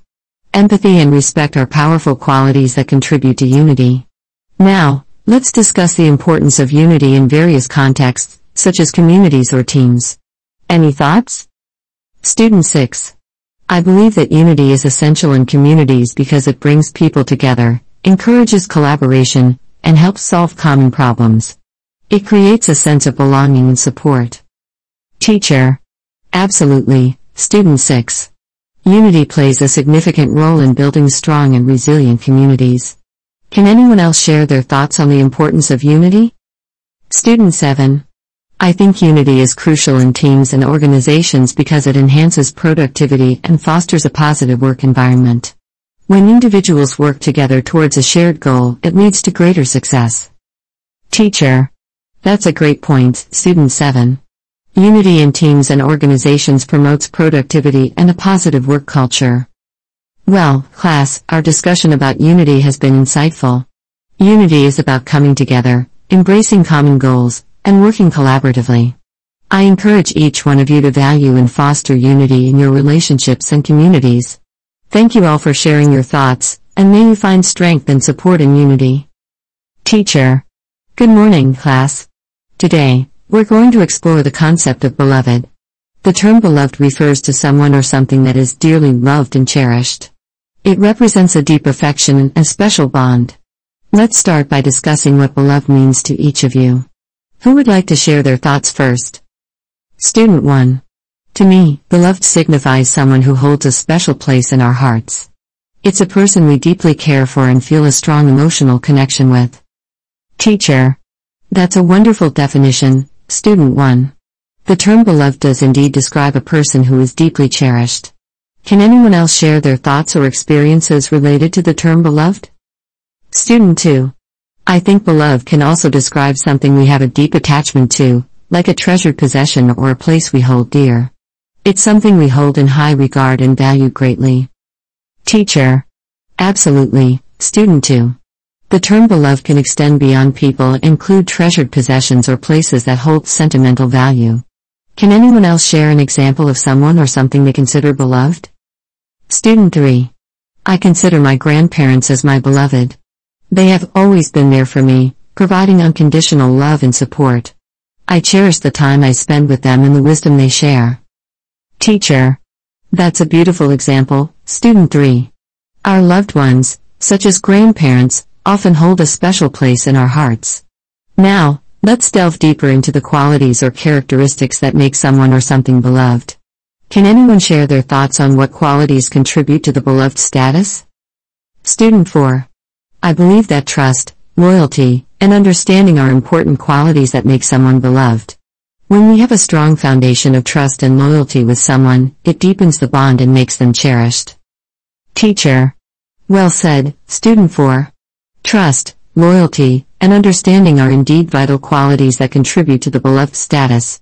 Empathy and respect are powerful qualities that contribute to unity. Now, let's discuss the importance of unity in various contexts, such as communities or teams. Any thoughts? Student 6. I believe that unity is essential in communities because it brings people together, encourages collaboration, and helps solve common problems. It creates a sense of belonging and support. Teacher. Absolutely, student 6. Unity plays a significant role in building strong and resilient communities. Can anyone else share their thoughts on the importance of unity? Student 7. I think unity is crucial in teams and organizations because it enhances productivity and fosters a positive work environment. When individuals work together towards a shared goal, it leads to greater success. Teacher. That's a great point, Student 7. Unity in teams and organizations promotes productivity and a positive work culture. Well, class, our discussion about unity has been insightful. Unity is about coming together, embracing common goals, and working collaboratively. I encourage each one of you to value and foster unity in your relationships and communities. Thank you all for sharing your thoughts, and may you find strength and support in unity. Teacher. Good morning, class. Today, we're going to explore the concept of beloved. The term beloved refers to someone or something that is dearly loved and cherished. It represents a deep affection and a special bond. Let's start by discussing what beloved means to each of you. Who would like to share their thoughts first? Student 1. To me, beloved signifies someone who holds a special place in our hearts. It's a person we deeply care for and feel a strong emotional connection with. Teacher. That's a wonderful definition, Student 1. The term beloved does indeed describe a person who is deeply cherished. Can anyone else share their thoughts or experiences related to the term beloved? Student 2. I think beloved can also describe something we have a deep attachment to, like a treasured possession or a place we hold dear. It's something we hold in high regard and value greatly. Teacher. Absolutely, Student 2. The term beloved can extend beyond people and include treasured possessions or places that hold sentimental value. Can anyone else share an example of someone or something they consider beloved? Student 3. I consider my grandparents as my beloved. They have always been there for me, providing unconditional love and support. I cherish the time I spend with them and the wisdom they share. Teacher. That's a beautiful example, Student 3. Our loved ones, such as grandparents, often hold a special place in our hearts. Now, let's delve deeper into the qualities or characteristics that make someone or something beloved. Can anyone share their thoughts on what qualities contribute to the beloved status? Student 4. I believe that trust, loyalty, and understanding are important qualities that make someone beloved. When we have a strong foundation of trust and loyalty with someone, it deepens the bond and makes them cherished. Teacher. Well said, Student 4. Trust, loyalty, and understanding are indeed vital qualities that contribute to the beloved status.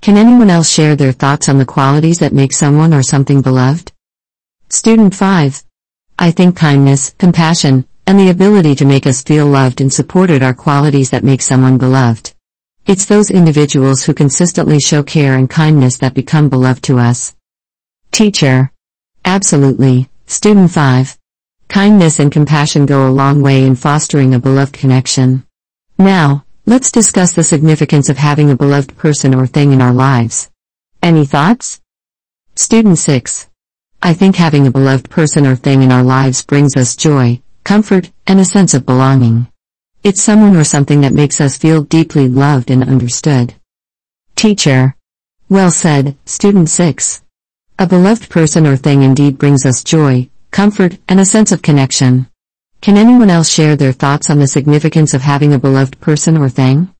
Can anyone else share their thoughts on the qualities that make someone or something beloved? Student 5. I think kindness, compassion, and the ability to make us feel loved and supported are qualities that make someone beloved. It's those individuals who consistently show care and kindness that become beloved to us. Teacher. Absolutely, Student 5. Kindness and compassion go a long way in fostering a beloved connection. Now, let's discuss the significance of having a beloved person or thing in our lives. Any thoughts? Student 6. I think having a beloved person or thing in our lives brings us joy, comfort, and a sense of belonging. It's someone or something that makes us feel deeply loved and understood. Teacher. Well said, Student 6. A beloved person or thing indeed brings us joy, comfort, and a sense of connection. Can anyone else share their thoughts on the significance of having a beloved person or thing?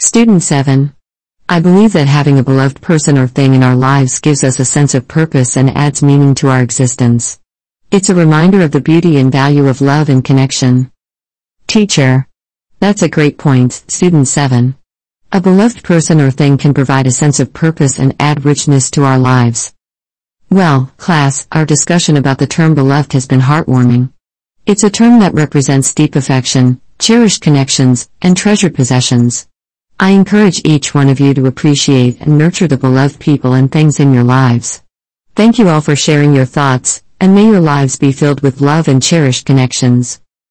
Student 7. I believe that having a beloved person or thing in our lives gives us a sense of purpose and adds meaning to our existence. It's a reminder of the beauty and value of love and connection. Teacher. That's a great point, Student 7. A beloved person or thing can provide a sense of purpose and add richness to our lives. Well, class, our discussion about the term beloved has been heartwarming. It's a term that represents deep affection, cherished connections, and treasured possessions. I encourage each one of you to appreciate and nurture the beloved people and things in your lives. Thank you all for sharing your thoughts, and may your lives be filled with love and cherished connections.